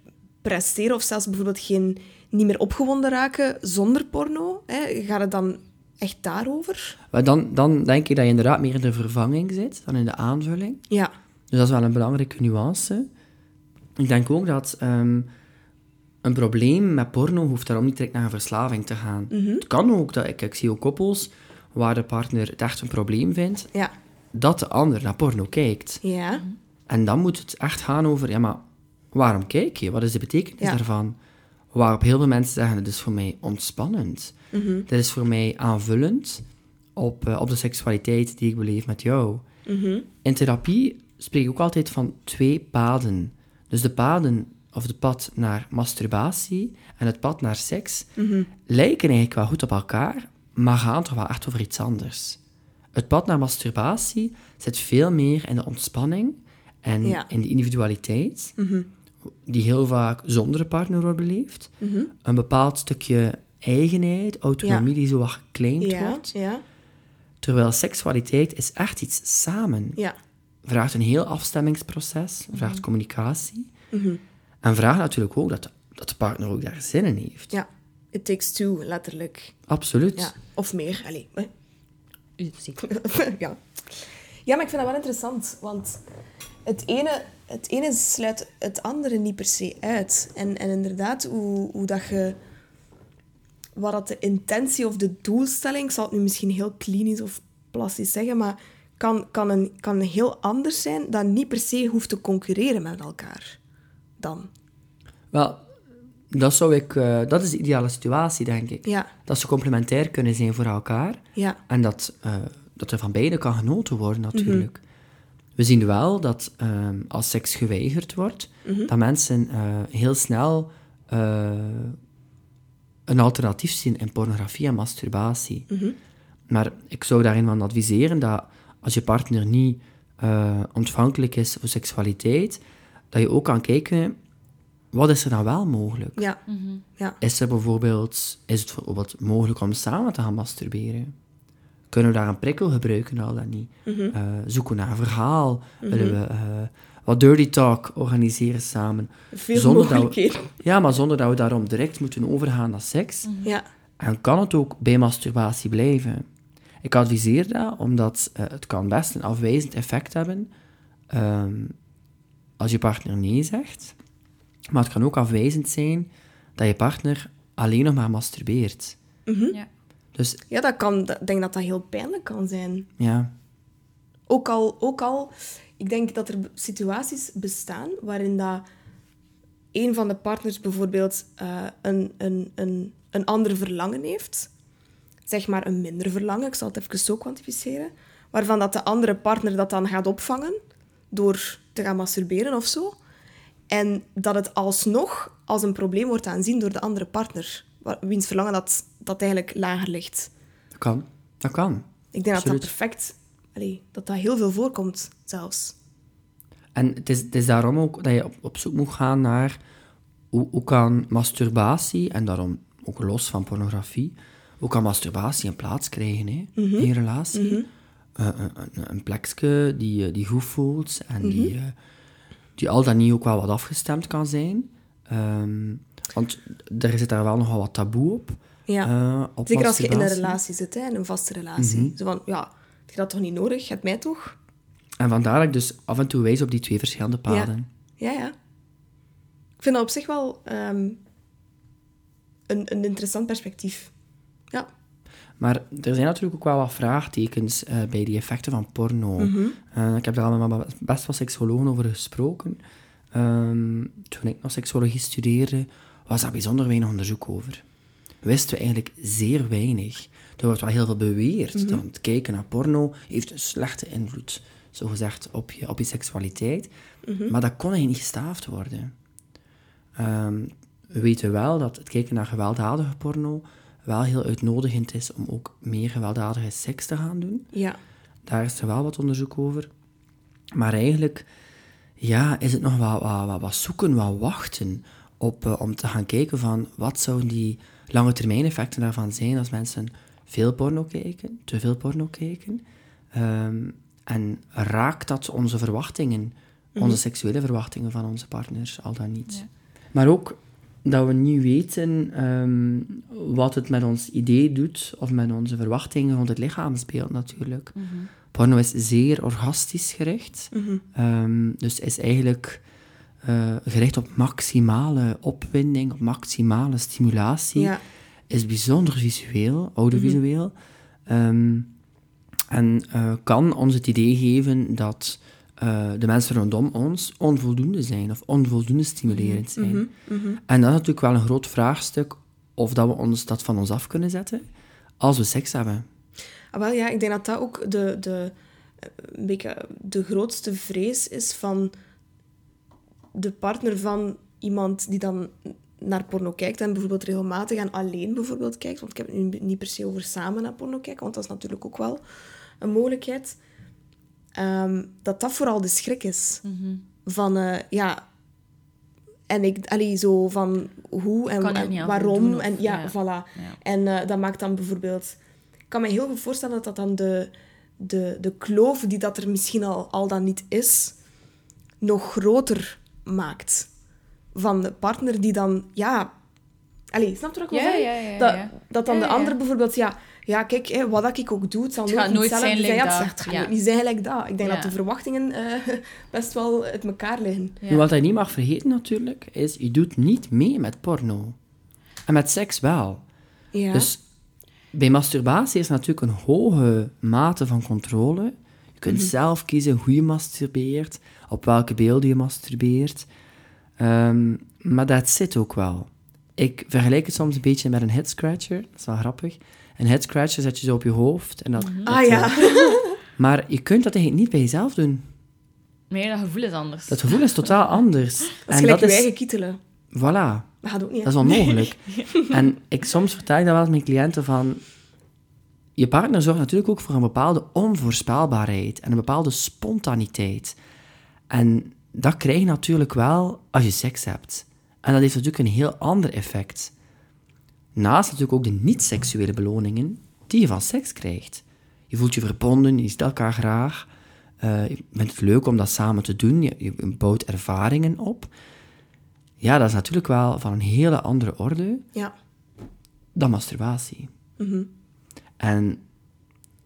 presteren of zelfs bijvoorbeeld geen, niet meer opgewonden raken zonder porno? Hè? Gaat het dan echt daarover? Dan, dan denk ik dat je inderdaad meer in de vervanging zit dan in de aanvulling. Ja. Dus dat is wel een belangrijke nuance. Ik denk ook dat um, een probleem met porno hoeft daarom niet direct naar een verslaving te gaan. Mm-hmm. Het kan ook, dat ik, ik zie ook koppels waar de partner het echt een probleem vindt. Ja. Dat de ander naar porno kijkt. Ja. En dan moet het echt gaan over, ja, maar waarom kijk je? Wat is de betekenis ja. daarvan? Waarop heel veel mensen zeggen, dat is voor mij ontspannend. Mm-hmm. Dat is voor mij aanvullend op, uh, op de seksualiteit die ik beleef met jou. Mm-hmm. In therapie spreek ik ook altijd van twee paden. Dus de paden, of de pad naar masturbatie en het pad naar seks, mm-hmm. lijken eigenlijk wel goed op elkaar, maar gaan toch wel echt over iets anders. Het pad naar masturbatie zit veel meer in de ontspanning en ja. in de individualiteit, mm-hmm. die heel vaak zonder een partner wordt beleefd. Mm-hmm. Een bepaald stukje eigenheid, autonomie ja. die zo wat gekleind ja. wordt. Ja. Terwijl seksualiteit is echt iets samen. Ja. Vraagt een heel afstemmingsproces, mm-hmm. vraagt communicatie. Mm-hmm. En vraagt natuurlijk ook dat de, dat de partner ook daar zin in heeft. Ja, it takes two, letterlijk. Absoluut. Ja. Of meer, allee. ja. ja, maar ik vind dat wel interessant, want het ene, het ene sluit het andere niet per se uit. En, en inderdaad, hoe, hoe dat je... Wat dat de intentie of de doelstelling... Ik zal het nu misschien heel klinisch of plastisch zeggen, maar kan, kan, een, kan een heel anders zijn dat niet per se hoeft te concurreren met elkaar dan. Wel, dat zou ik... Uh, dat is de ideale situatie, denk ik. Ja. Dat ze complementair kunnen zijn voor elkaar. Ja. En dat, uh, dat er van beide kan genoten worden, natuurlijk. Mm-hmm. We zien wel dat uh, als seks geweigerd wordt, mm-hmm. dat mensen uh, heel snel... Uh, een alternatief zien in pornografie en masturbatie. Mm-hmm. Maar ik zou daarin van adviseren dat als je partner niet uh, ontvankelijk is voor seksualiteit, dat je ook kan kijken, wat is er dan wel mogelijk? Ja. Mm-hmm. Ja. Is er bijvoorbeeld, is het bijvoorbeeld mogelijk om samen te gaan masturberen? Kunnen we daar een prikkel gebruiken, al dan niet? Mm-hmm. Uh, zoeken naar een verhaal? Mm-hmm. Willen we... Uh, wat dirty talk organiseren samen. Veel zonder dat we, ja, maar zonder dat we daarom direct moeten overgaan naar seks. Mm-hmm. Ja. En kan het ook bij masturbatie blijven. Ik adviseer dat, omdat uh, het kan best een afwijzend effect hebben um, als je partner nee zegt. Maar het kan ook afwijzend zijn dat je partner alleen nog maar masturbeert. Mm-hmm. Ja, dus, ja dat kan, ik denk dat dat heel pijnlijk kan zijn. Ja. Ook al... Ook al ik denk dat er situaties bestaan waarin dat een van de partners bijvoorbeeld uh, een, een, een, een ander verlangen heeft. Zeg maar een minder verlangen, ik zal het even zo kwantificeren. Waarvan dat de andere partner dat dan gaat opvangen door te gaan masturberen of zo. En dat het alsnog als een probleem wordt aanzien door de andere partner. Wiens verlangen dat, dat eigenlijk lager ligt. Dat kan. Dat kan. Ik denk Absoluut. dat dat perfect... Allee, dat dat heel veel voorkomt, zelfs. En het is, het is daarom ook dat je op, op zoek moet gaan naar hoe, hoe kan masturbatie, en daarom ook los van pornografie, hoe kan masturbatie een plaats krijgen hè, mm-hmm. in je relatie? Mm-hmm. Uh, een, een plekje die, die goed voelt en mm-hmm. die, uh, die al dan niet ook wel wat afgestemd kan zijn. Um, want er zit daar wel nogal wat taboe op. Ja. Uh, op Zeker als je in een relatie zit, hè, in een vaste relatie. Mm-hmm. Zo van, ja... Heb je dat toch niet nodig? Heb mij toch? En vandaar dat ik dus af en toe wijs op die twee verschillende paden. Ja, ja. ja. Ik vind dat op zich wel um, een, een interessant perspectief. Ja. Maar er zijn natuurlijk ook wel wat vraagtekens uh, bij die effecten van porno. Mm-hmm. Uh, ik heb daar al met best wel seksologen over gesproken. Um, toen ik nog seksologie studeerde, was daar bijzonder weinig onderzoek over. Wisten we eigenlijk zeer weinig. Er wordt wel heel veel beweerd. Mm-hmm. Dat het kijken naar porno heeft een slechte invloed, zogezegd, op je, op je seksualiteit. Mm-hmm. Maar dat kon eigenlijk niet gestaafd worden. Um, we weten wel dat het kijken naar gewelddadige porno wel heel uitnodigend is om ook meer gewelddadige seks te gaan doen. Ja. Daar is er wel wat onderzoek over. Maar eigenlijk ja, is het nog wat, wat, wat, wat zoeken, wat wachten op, uh, om te gaan kijken van wat zouden die lange termijn effecten daarvan zijn als mensen veel porno kijken, te veel porno kijken. Um, en raakt dat onze verwachtingen, mm-hmm. onze seksuele verwachtingen van onze partners, al dan niet. Ja. Maar ook dat we niet weten um, wat het met ons idee doet, of met onze verwachtingen rond het lichaamsbeeld natuurlijk. Mm-hmm. Porno is zeer orgastisch gericht, mm-hmm. um, dus is eigenlijk... Uh, gericht op maximale opwinding, op maximale stimulatie, ja. is bijzonder visueel, audiovisueel. Mm-hmm. Um, en uh, kan ons het idee geven dat uh, de mensen rondom ons onvoldoende zijn of onvoldoende stimulerend zijn. Mm-hmm. Mm-hmm. En dat is natuurlijk wel een groot vraagstuk of dat we ons dat van ons af kunnen zetten als we seks hebben. Ah, wel, ja, ik denk dat dat ook de, de, een beetje de grootste vrees is van... de partner van iemand die dan naar porno kijkt en bijvoorbeeld regelmatig en alleen bijvoorbeeld kijkt, want ik heb het nu niet per se over samen naar porno kijken, want dat is natuurlijk ook wel een mogelijkheid, um, dat dat vooral de schrik is. Mm-hmm. Van, uh, ja... En ik, allee, zo van hoe en, en waarom. Of, en, ja, ja. Voilà. Ja. En uh, dat maakt dan bijvoorbeeld... kan me heel goed voorstellen dat dat dan de, de, de kloof die dat er misschien al, al dan niet is, nog groter maakt. Van de partner die dan... Ja, allee, snap je wat ik wil zeggen? Ja, ja, ja, ja. Dat, dat dan ja, ja. de ander bijvoorbeeld... Ja, ja kijk, hè, wat ik ook doe, het zal het nooit, nooit zijn gelijk dat. Het gaat ja. nooit niet zijn gelijk dat. Ik denk ja. dat de verwachtingen uh, best wel uit elkaar liggen. Ja. Wat je niet mag vergeten natuurlijk, is... Je doet niet mee met porno. En met seks wel. Ja. Dus bij masturbatie is natuurlijk een hoge mate van controle. Je kunt mm-hmm. zelf kiezen hoe je masturbeert, op welke beelden je masturbeert. Um, maar dat zit ook wel. Ik vergelijk het soms een beetje met een headscratcher. Dat is wel grappig. Een headscratcher zet je zo op je hoofd. En dat, mm-hmm. dat ah ja. Wel. Maar je kunt dat eigenlijk niet bij jezelf doen. Nee, dat gevoel is anders. Dat gevoel is totaal anders. Dat is en gelijk dat je is... eigen kietelen. Voilà. Dat gaat ook niet. Dat is onmogelijk. Nee. En ik, soms vertel ik dat wel eens mijn cliënten van... Je partner zorgt natuurlijk ook voor een bepaalde onvoorspelbaarheid. En een bepaalde spontaniteit. En dat krijg je natuurlijk wel als je seks hebt. En dat heeft natuurlijk een heel ander effect. Naast natuurlijk ook de niet-seksuele beloningen die je van seks krijgt. Je voelt je verbonden, je ziet elkaar graag. Uh, je vindt het leuk om dat samen te doen. Je, je bouwt ervaringen op. Ja, dat is natuurlijk wel van een hele andere orde ja. dan masturbatie. Mm-hmm. En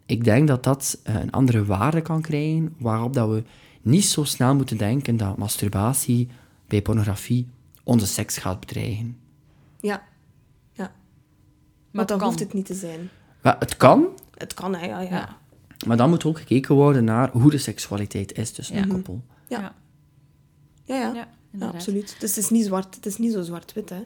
ik denk dat dat een andere waarde kan krijgen, waarop dat we niet zo snel moeten denken dat masturbatie bij pornografie onze seks gaat bedreigen. Ja, ja. Maar, maar dan kan. Hoeft het niet te zijn. Maar het kan. Het kan, hè, ja, ja. ja. Maar dan moet ook gekeken worden naar hoe de seksualiteit is tussen ja. een koppel. Ja, ja, ja. ja. ja. Ja, absoluut. Dus het is niet zwart, het is niet zo zwart-wit, hè?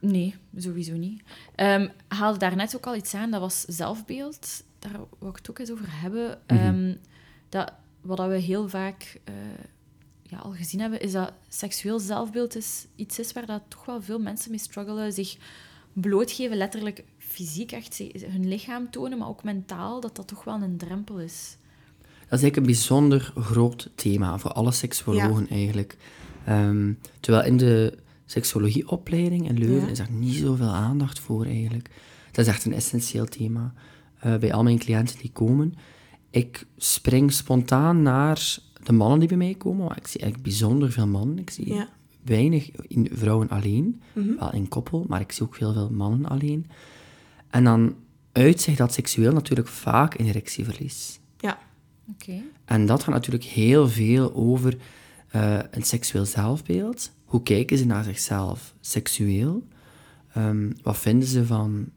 Nee, sowieso niet. Um, haalde daarnet ook al iets aan, dat was zelfbeeld. Daar wil ik het ook eens over hebben. Mm-hmm. Um, dat, wat we heel vaak uh, ja, al gezien hebben, is dat seksueel zelfbeeld is, iets is waar dat toch wel veel mensen mee struggelen. Zich blootgeven, letterlijk fysiek, echt hun lichaam tonen, maar ook mentaal, dat dat toch wel een drempel is. Dat is eigenlijk een bijzonder groot thema voor alle seksuologen ja. eigenlijk. Um, terwijl in de seksologieopleiding in Leuven ja. is daar niet zoveel aandacht voor eigenlijk. Dat is echt een essentieel thema uh, bij al mijn cliënten die komen. Ik spring spontaan naar de mannen die bij mij komen, want ik zie eigenlijk bijzonder veel mannen. Ik zie ja. weinig in, vrouwen alleen, mm-hmm. wel in koppel, maar ik zie ook heel veel mannen alleen. En dan uitzicht dat seksueel natuurlijk vaak in erectieverlies. Ja. Okay. En dat gaat natuurlijk heel veel over... Uh, een seksueel zelfbeeld. Hoe kijken ze naar zichzelf seksueel? Um, wat vinden ze van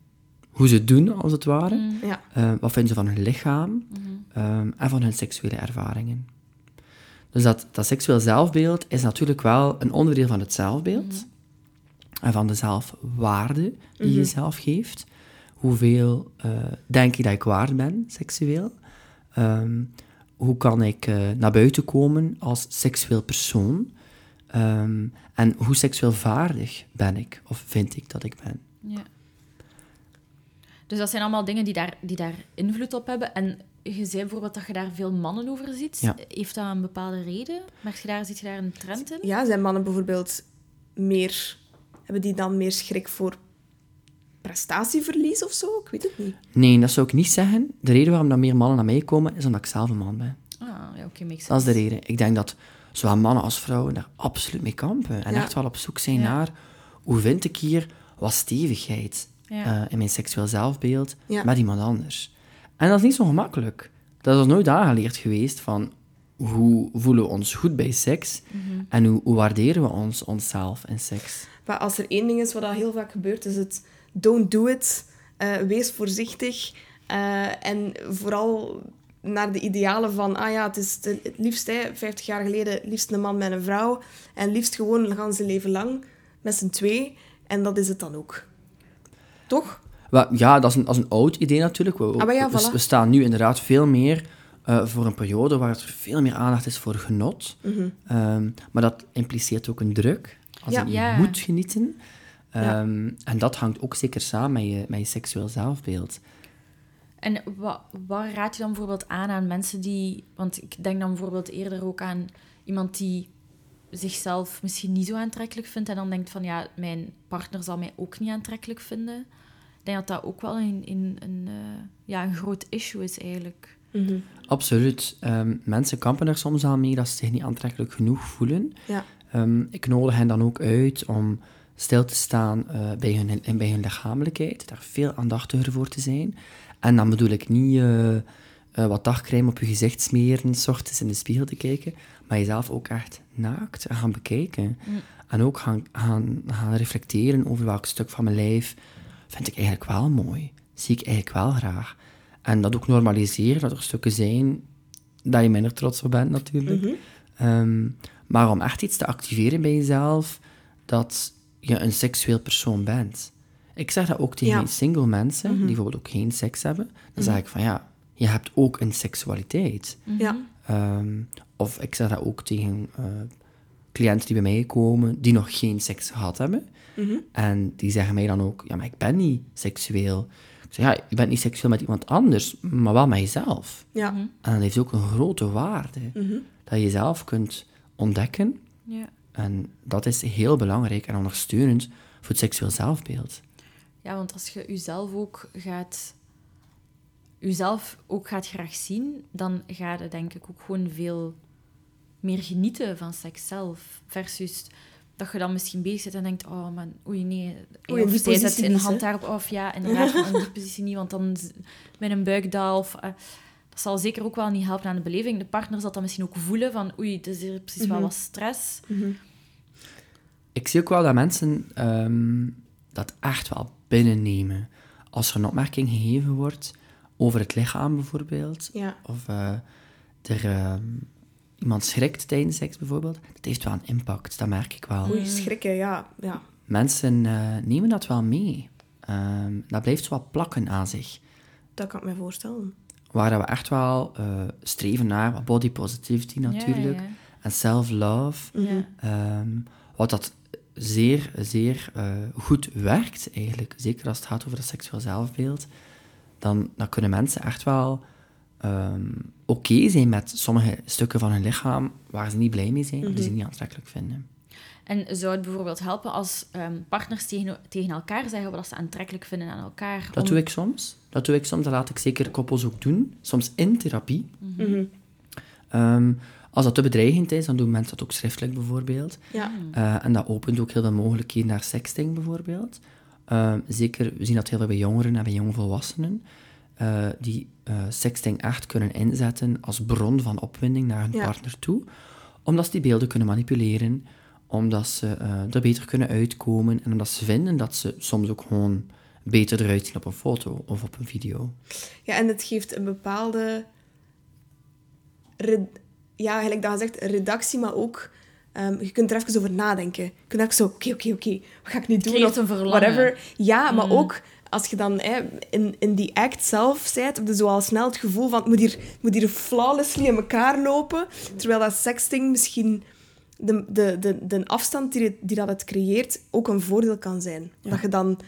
hoe ze het doen, als het ware? Mm. Ja. Uh, wat vinden ze van hun lichaam? Mm-hmm. Um, en van hun seksuele ervaringen. Dus dat, dat seksueel zelfbeeld is natuurlijk wel een onderdeel van het zelfbeeld. Mm-hmm. En van de zelfwaarde die mm-hmm. je zelf geeft. Hoeveel uh, denk ik dat ik waard ben, seksueel? Um, Hoe kan ik uh, naar buiten komen als seksueel persoon? Um, en hoe seksueel vaardig ben ik? Of vind ik dat ik ben? Ja. Dus dat zijn allemaal dingen die daar, die daar invloed op hebben. En je zei bijvoorbeeld dat je daar veel mannen over ziet. Ja. Heeft dat een bepaalde reden? Merk je daar, ziet je daar een trend in? Ja, zijn mannen bijvoorbeeld meer... Hebben die dan meer schrik voor prestatieverlies of zo? Ik weet het niet. Nee, dat zou ik niet zeggen. De reden waarom dat meer mannen naar mij komen, is omdat ik zelf een man ben. Ah, ja, oké, okay, makes sense. Dat is de reden. Ik denk dat zowel mannen als vrouwen daar absoluut mee kampen. En ja. echt wel op zoek zijn ja. naar, hoe vind ik hier wat stevigheid ja. uh, in mijn seksueel zelfbeeld ja. met iemand anders. En dat is niet zo gemakkelijk. Dat is nooit aangeleerd geweest van, hoe voelen we ons goed bij seks mm-hmm. en hoe, hoe waarderen we ons onszelf in seks. Maar als er één ding is wat dat heel vaak gebeurt, is het... Don't do it. Uh, wees voorzichtig. Uh, en vooral naar de idealen van... Ah ja, het is de, het liefst, hè, vijftig jaar geleden, liefst een man met een vrouw. En liefst gewoon gaan ze leven lang met z'n twee. En dat is het dan ook. Toch? Ja, dat is een, dat is een oud idee natuurlijk. We, ah, ja, we, voilà. we staan nu inderdaad veel meer uh, voor een periode waar er veel meer aandacht is voor genot. Mm-hmm. Um, maar dat impliceert ook een druk. Als ja. je yeah. moet genieten... Ja. Um, en dat hangt ook zeker samen met je, met je seksueel zelfbeeld. En wat, wat raad je dan bijvoorbeeld aan aan mensen die... Want ik denk dan bijvoorbeeld eerder ook aan iemand die zichzelf misschien niet zo aantrekkelijk vindt en dan denkt van, ja, mijn partner zal mij ook niet aantrekkelijk vinden. denk dat dat ook wel in, in, in, uh, ja, een groot issue is eigenlijk. Mm-hmm. Absoluut. Um, mensen kampen er soms aan mee dat ze zich niet aantrekkelijk genoeg voelen. Ja. Um, ik nodig hen dan ook uit om stil te staan uh, bij, hun, bij hun lichamelijkheid, daar veel aandachtiger voor te zijn. En dan bedoel ik niet uh, uh, wat dagcrème op je gezicht smeren, 's ochtends in de spiegel te kijken, maar jezelf ook echt naakt gaan bekijken. Mm. En ook gaan, gaan, gaan reflecteren over welk stuk van mijn lijf vind ik eigenlijk wel mooi, zie ik eigenlijk wel graag. En dat ook normaliseren, dat er stukken zijn dat je minder trots op bent natuurlijk. Mm-hmm. Um, maar om echt iets te activeren bij jezelf, dat je een seksueel persoon bent. Ik zeg dat ook tegen ja. single mensen, mm-hmm. die bijvoorbeeld ook geen seks hebben. Dan mm-hmm. zeg ik van ja, je hebt ook een seksualiteit. Mm-hmm. Um, of ik zeg dat ook tegen uh, cliënten die bij mij komen, die nog geen seks gehad hebben. Mm-hmm. En die zeggen mij dan ook, ja, maar ik ben niet seksueel. Ik zeg, ja, je bent niet seksueel met iemand anders, maar wel met jezelf. Ja. Mm-hmm. En dat heeft ook een grote waarde. Mm-hmm. Dat je jezelf kunt ontdekken. Ja. En dat is heel belangrijk en ondersteunend voor het seksueel zelfbeeld. Ja, want als je jezelf ook gaat, jezelf ook gaat graag zien, dan ga je denk ik ook gewoon veel meer genieten van seks zelf. Versus dat je dan misschien bezig zit en denkt, oh man, oei nee, oei, of zij zet een hand daarop af, ja, inderdaad, in die positie niet, want dan met een buikdaal of... Uh, dat zal zeker ook wel niet helpen aan de beleving. De partner zal dat misschien ook voelen van, oei, er is hier precies mm-hmm. wel wat stress. Mm-hmm. Ik zie ook wel dat mensen um, dat echt wel binnennemen. Als er een opmerking gegeven wordt over het lichaam bijvoorbeeld, ja. of uh, er... Um, iemand schrikt tijdens seks bijvoorbeeld, dat heeft wel een impact, dat merk ik wel. Oei, schrikken, ja. ja. Mensen uh, nemen dat wel mee. Um, dat blijft wel plakken aan zich. Dat kan ik me voorstellen. Waar we echt wel uh, streven naar wat body positivity natuurlijk, ja, ja. en self-love. Ja. Um, wat dat zeer, zeer uh, goed werkt eigenlijk, zeker als het gaat over het seksueel zelfbeeld, dan, dan kunnen mensen echt wel... Um, oké okay zijn met sommige stukken van hun lichaam waar ze niet blij mee zijn, mm-hmm. of die ze niet aantrekkelijk vinden. En zou het bijvoorbeeld helpen als um, partners tegen, tegen elkaar zeggen wat ze aantrekkelijk vinden aan elkaar? Dat om... doe ik soms. Dat doe ik soms. Dat laat ik zeker koppels ook doen. Soms in therapie. Mm-hmm. Um, als dat te bedreigend is, dan doen mensen dat ook schriftelijk bijvoorbeeld. Ja. Uh, en dat opent ook heel veel mogelijkheden naar sexting bijvoorbeeld. Uh, zeker, we zien dat heel veel bij jongeren en bij jonge volwassenen. Uh, die uh, sexting echt kunnen inzetten als bron van opwinding naar hun ja. partner toe. Omdat ze die beelden kunnen manipuleren, omdat ze uh, er beter kunnen uitkomen en omdat ze vinden dat ze soms ook gewoon beter eruit zien op een foto of op een video. Ja, en het geeft een bepaalde... Red... Ja, eigenlijk dat gezegd, redactie, maar ook... Um, je kunt er even over nadenken. Je kunt er even zo, oké, okay, oké, okay, oké, okay, wat ga ik nu doen? Creëert een verlangen. Whatever. Ja, maar mm. ook... Als je dan hè, in, in die act zelf bent, heb je zo al snel het gevoel van... Het moet hier, moet hier flawlessly in elkaar lopen. Terwijl dat sexting misschien... De, de, de, de afstand die, die dat het creëert, ook een voordeel kan zijn. Ja. Dat je dan...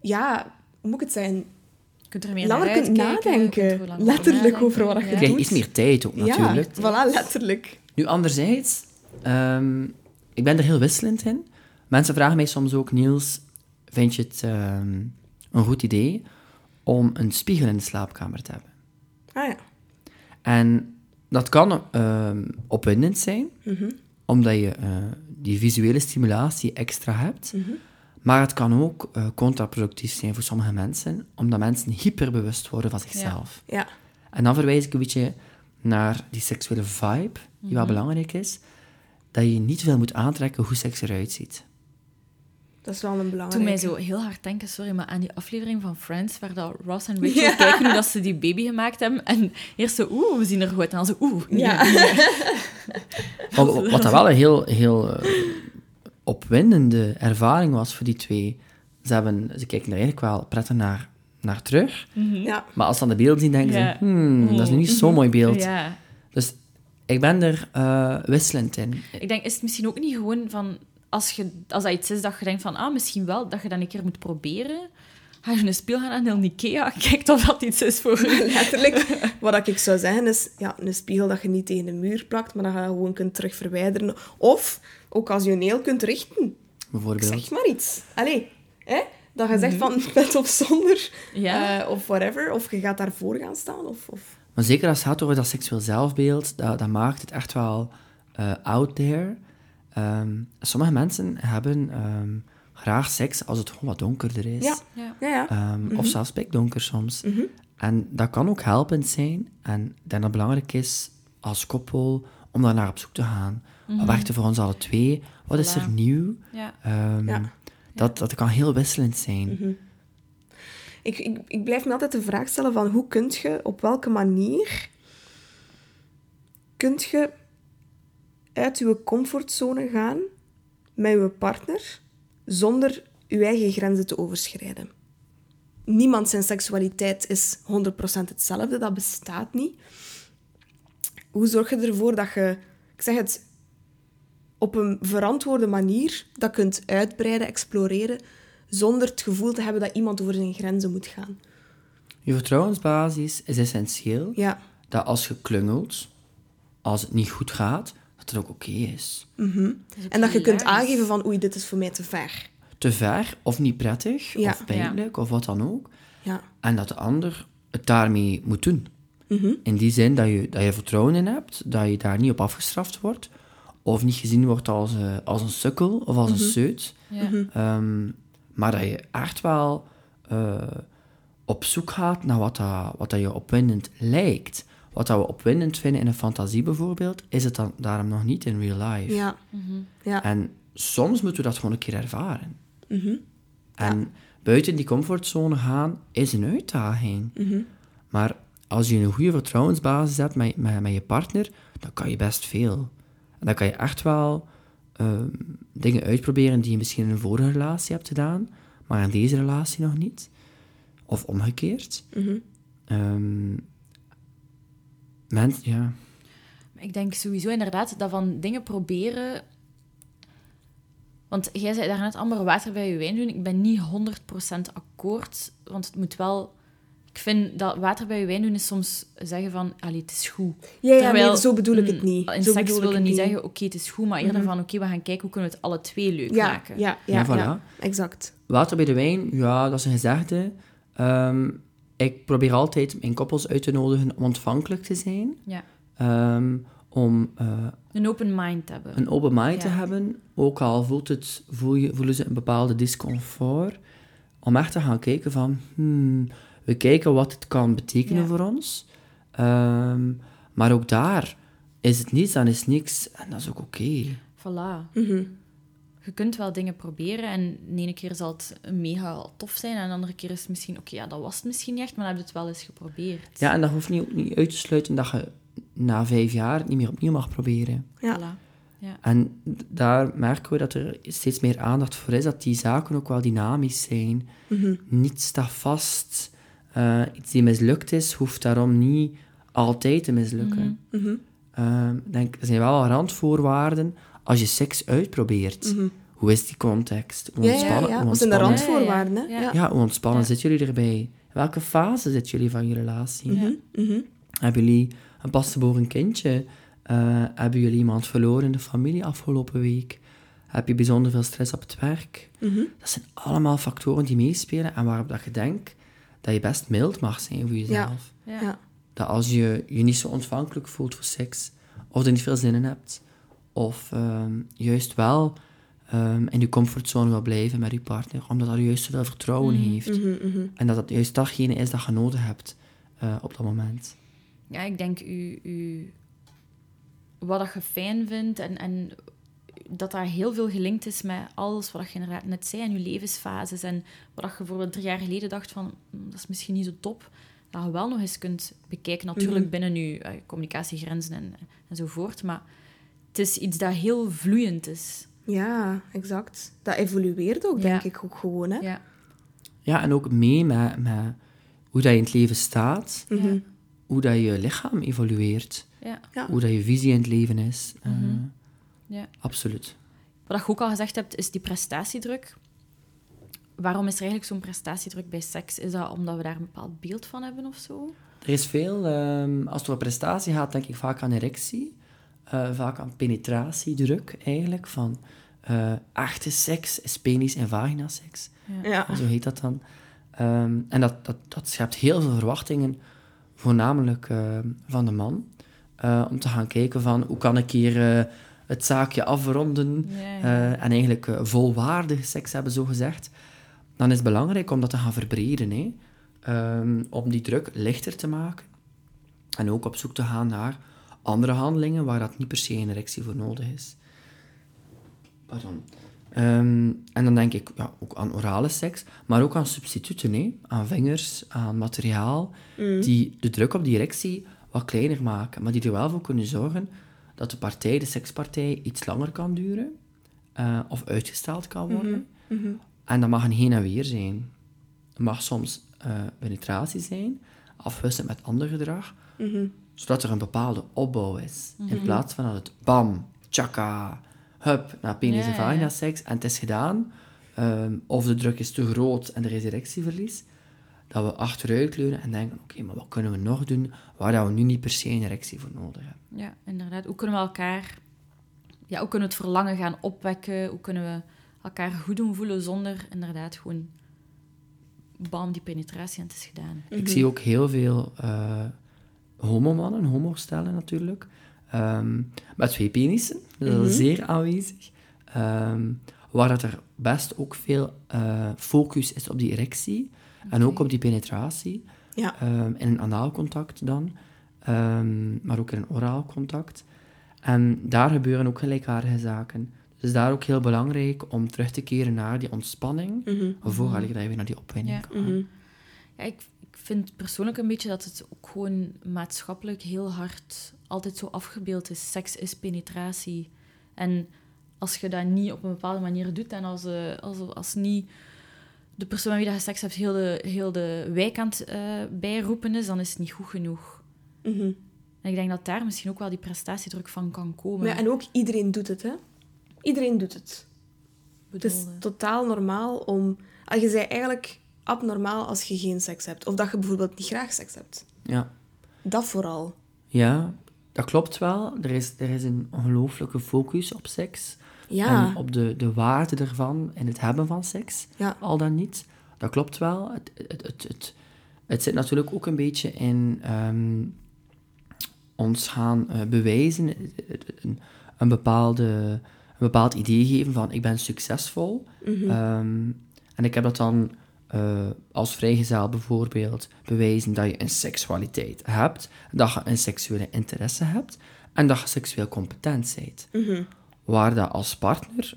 Ja, hoe moet ik het zeggen? Je kunt er meer langer naar kunt nadenken. Je kunt langer letterlijk nadenken. Over wat ja. je doet. Je krijgt iets meer tijd ook, natuurlijk. Ja, voilà, letterlijk. Nu, anderzijds... Um, ik ben er heel wisselend in. Mensen vragen mij soms ook, Niels... Vind je het uh, een goed idee om een spiegel in de slaapkamer te hebben? Ah ja. En dat kan uh, opwindend zijn, mm-hmm. omdat je uh, die visuele stimulatie extra hebt. Mm-hmm. Maar het kan ook uh, contraproductief zijn voor sommige mensen, omdat mensen hyperbewust worden van zichzelf. Ja. Ja. En dan verwijs ik een beetje naar die seksuele vibe, die mm-hmm. wel belangrijk is, dat je niet veel moet aantrekken hoe seks eruit ziet. Dat is wel een belangrijke. Toen mij zo heel hard denken, sorry, maar aan die aflevering van Friends, waar dat Ross en Rachel ja. kijken hoe dat ze die baby gemaakt hebben. En eerst zo, oeh, we zien er goed. En dan zo, oeh. Ja. Nee, nee. wat, wat dat wel een heel, heel uh, opwindende ervaring was voor die twee. Ze, hebben, ze kijken er eigenlijk wel prettig naar, naar terug. Mm-hmm. Ja. Maar als ze aan de beelden zien, denken ja. ze, hmm, oh. dat is nu niet zo'n mooi beeld. Ja. Dus ik ben er uh, wisselend in. Ik denk, is het misschien ook niet gewoon van... Als, je, als dat iets is dat je denkt van, ah, misschien wel, dat je dan een keer moet proberen. Ga je een speel gaan aan een Ikea, kijk of dat iets is voor je. Letterlijk. Wat ik zou zeggen is, ja, een spiegel dat je niet tegen de muur plakt, maar dat je dat gewoon kunt terugverwijderen. Of occasioneel kunt richten. Bijvoorbeeld. Ik zeg maar iets. Allee, hè? Dat je zegt mm-hmm. van met of zonder, ja. uh, of whatever. Of je gaat daarvoor gaan staan. Of, of... Maar zeker als het gaat over dat seksueel zelfbeeld, dat, dat maakt het echt wel uh, out there. Um, sommige mensen hebben um, graag seks als het gewoon wat donkerder is. Ja. Ja. Ja, ja. Um, mm-hmm. Of zelfs pikdonker soms. Mm-hmm. En dat kan ook helpend zijn. En ik denk dat het belangrijk is als koppel om daar naar op zoek te gaan. Mm-hmm. Wat werkte voor ons alle twee? Wat voilà. Is er nieuw? Ja. Um, ja. Dat, dat kan heel wisselend zijn. Mm-hmm. Ik, ik, ik blijf me altijd de vraag stellen van hoe kun je, op welke manier kun je uit je comfortzone gaan met je partner zonder je eigen grenzen te overschrijden. Niemand zijn seksualiteit is honderd procent hetzelfde, dat bestaat niet. Hoe zorg je ervoor dat je, ik zeg het, op een verantwoorde manier dat kunt uitbreiden, exploreren, zonder het gevoel te hebben dat iemand over zijn grenzen moet gaan. Je vertrouwensbasis is essentieel. Ja. Dat als je klungelt, als het niet goed gaat, dat het ook oké okay is. Mm-hmm. Dat is en dat je hilarisch. Kunt aangeven van oei, dit is voor mij te ver. Te ver, of niet prettig, ja. of pijnlijk, ja. of wat dan ook. Ja. En dat de ander het daarmee moet doen. Mm-hmm. In die zin dat je, dat je vertrouwen in hebt, dat je daar niet op afgestraft wordt, of niet gezien wordt als, uh, als een sukkel of als mm-hmm. een zeut. Ja. Um, maar dat je echt wel uh, op zoek gaat naar wat, dat, wat dat je opwindend lijkt. Wat dat we opwindend vinden in een fantasie bijvoorbeeld, is het dan daarom nog niet in real life. Ja. Mm-hmm. Ja. En soms moeten we dat gewoon een keer ervaren. Mm-hmm. En ja. buiten die comfortzone gaan is een uitdaging. Mm-hmm. Maar als je een goede vertrouwensbasis hebt met, met, met je partner, dan kan je best veel. En dan kan je echt wel uh, dingen uitproberen die je misschien in een vorige relatie hebt gedaan, maar in deze relatie nog niet. Of omgekeerd. Mm-hmm. Um, mens, ja. Ik denk sowieso inderdaad dat van dingen proberen... Want jij zei daarnet, amber water bij je wijn doen. Ik ben niet honderd procent akkoord, want het moet wel... Ik vind dat water bij je wijn doen is soms zeggen van, allee, het is goed. Ja, ja Terwijl, nee, zo bedoel ik het niet. In zo seks wilde niet, niet zeggen, oké, okay, het is goed, maar eerder mm-hmm. van, oké, okay, we gaan kijken hoe kunnen we het alle twee leuk ja, maken. Ja, ja, ja, voilà. Ja, exact. Water bij de wijn, ja, dat is een gezegde. Um, ik probeer altijd mijn koppels uit te nodigen om ontvankelijk te zijn. Ja. Um, om... Uh, een open mind te hebben. Een open mind ja. te hebben, ook al voelt het, voel je, voelen ze een bepaalde discomfort, om echt te gaan kijken van... Hmm, we kijken wat het kan betekenen ja. voor ons. Um, maar ook daar is het niets, dan is niks. En dat is ook oké. Okay. Voilà. Mm-hmm. Je kunt wel dingen proberen. En de ene keer zal het mega tof zijn. En de andere keer is het misschien... Oké, okay, ja, dat was het misschien niet echt, maar dan heb je het wel eens geprobeerd. Ja, en dat hoeft niet, niet uit te sluiten dat je na vijf jaar het niet meer opnieuw mag proberen. Ja. Voilà. Ja. En daar merken we dat er steeds meer aandacht voor is. Dat die zaken ook wel dynamisch zijn. Mm-hmm. Niet sta vast... Uh, iets die mislukt is, hoeft daarom niet altijd te mislukken. Mm-hmm. Uh, denk, er zijn wel randvoorwaarden als je seks uitprobeert. Mm-hmm. Hoe is die context? Hoe ontspannen? Ja, ja, ja. Wat zijn de randvoorwaarden? Ja, ja, ja. Ja. Ja, hoe ontspannen ja. zitten jullie erbij? In welke fase zitten jullie van je relatie? Mm-hmm. Mm-hmm. Hebben jullie een pasgeboren kindje? Uh, hebben jullie iemand verloren in de familie afgelopen week? Heb je bijzonder veel stress op het werk? Mm-hmm. Dat zijn allemaal factoren die meespelen en waarop dat je denkt... dat je best mild mag zijn voor jezelf. Ja. Ja. Dat als je je niet zo ontvankelijk voelt voor seks, of er niet veel zin in hebt, of um, juist wel um, in je comfortzone wil blijven met je partner, omdat dat juist zoveel vertrouwen mm. heeft. Mm-hmm, mm-hmm. En dat dat juist datgene is dat je nodig hebt uh, op dat moment. Ja, ik denk u, u, wat je fijn vindt en... en dat daar heel veel gelinkt is met alles wat je inderdaad net zei en je levensfases en wat je bijvoorbeeld drie jaar geleden dacht van dat is misschien niet zo top, dat je wel nog eens kunt bekijken, natuurlijk mm-hmm. binnen je uh, communicatiegrenzen en, en zo voort, maar het is iets dat heel vloeiend is. Ja, exact. Dat evolueert ook, ja. denk ik, ook gewoon. Hè? Ja. Ja, en ook mee met, met hoe dat je in het leven staat, mm-hmm. hoe dat je lichaam evolueert, ja. Ja. hoe dat je visie in het leven is. Mm-hmm. Uh, Ja. Absoluut. Wat je ook al gezegd hebt, is die prestatiedruk. Waarom is er eigenlijk zo'n prestatiedruk bij seks? Is dat omdat we daar een bepaald beeld van hebben of zo? Er is veel... Um, als het over prestatie gaat, denk ik vaak aan erectie. Uh, vaak aan penetratiedruk, eigenlijk. Van, uh, achtenseks is penis- en vaginaseks. Ja. Ja. Zo heet dat dan. Um, en dat, dat, dat schept heel veel verwachtingen, voornamelijk uh, van de man, uh, om te gaan kijken van hoe kan ik hier uh, het zaakje afronden ja, ja. Uh, en eigenlijk uh, volwaardig seks hebben, zogezegd. Dan is het belangrijk om dat te gaan verbreden, hè? Um, om die druk lichter te maken en ook op zoek te gaan naar andere handelingen waar dat niet per se een erectie voor nodig is. Pardon. Um, en dan denk ik ja, ook aan orale seks, maar ook aan substituten, hè? Aan vingers, aan materiaal, mm. die de druk op die erectie wat kleiner maken, maar die er wel voor kunnen zorgen dat de partij, de sekspartij, iets langer kan duren uh, of uitgesteld kan worden. Mm-hmm. Mm-hmm. En dat mag een heen en weer zijn. Het mag soms uh, penetratie zijn, afwisselen met ander gedrag, mm-hmm. zodat er een bepaalde opbouw is. Mm-hmm. In plaats van dat het bam, tjaka, hup, naar penis ja, en vagina ja. seks en het is gedaan, um, of de druk is te groot en er is erectieverlies, dat we achteruit leunen en denken, oké, okay, maar wat kunnen we nog doen waar we nu niet per se een erectie voor nodig hebben? Ja, inderdaad. Hoe kunnen we elkaar... Ja, hoe kunnen we het verlangen gaan opwekken? Hoe kunnen we elkaar goed doen voelen zonder inderdaad gewoon... Bam, die penetratie en het is gedaan. Mm-hmm. Ik zie ook heel veel uh, homomannen, homostellen natuurlijk, um, met twee penissen. Dat is mm-hmm. zeer aanwezig. Um, waar dat er best ook veel uh, focus is op die erectie. Okay. En ook op die penetratie. Ja. Um, in een anaal contact dan. Um, maar ook in een oraal contact. En daar gebeuren ook gelijkaardige zaken. Dus daar ook heel belangrijk om terug te keren naar die ontspanning. Mm-hmm. Voordat je weer naar die opwinding ja. kan. Mm-hmm. Ja, ik, ik vind persoonlijk een beetje dat het ook gewoon maatschappelijk heel hard altijd zo afgebeeld is. Seks is penetratie. En als je dat niet op een bepaalde manier doet en als, als, als niet... de persoon met wie je seks hebt heel de, heel de wijk aan het uh, bijroepen is, dan is het niet goed genoeg. Mm-hmm. En ik denk dat daar misschien ook wel die prestatiedruk van kan komen. Ja, en ook iedereen doet het, hè? Iedereen doet het. Bedoelde. Het is totaal normaal om... Je bent eigenlijk abnormaal als je geen seks hebt. Of dat je bijvoorbeeld niet graag seks hebt. Ja. Dat vooral. Ja, dat klopt wel. Er is, er is een ongelooflijke focus op seks. Ja. En op de, de waarde ervan en het hebben van seks. Ja. Al dan niet. Dat klopt wel. Het, het, het, het, het zit natuurlijk ook een beetje in um, ons gaan uh, bewijzen. Een, een, bepaalde, een bepaald idee geven van ik ben succesvol. Mm-hmm. Um, en ik heb dat dan uh, als vrijgezel bijvoorbeeld bewijzen dat je een seksualiteit hebt. Dat je een seksuele interesse hebt. En dat je seksueel competent bent. Mm-hmm. Waar dat als partner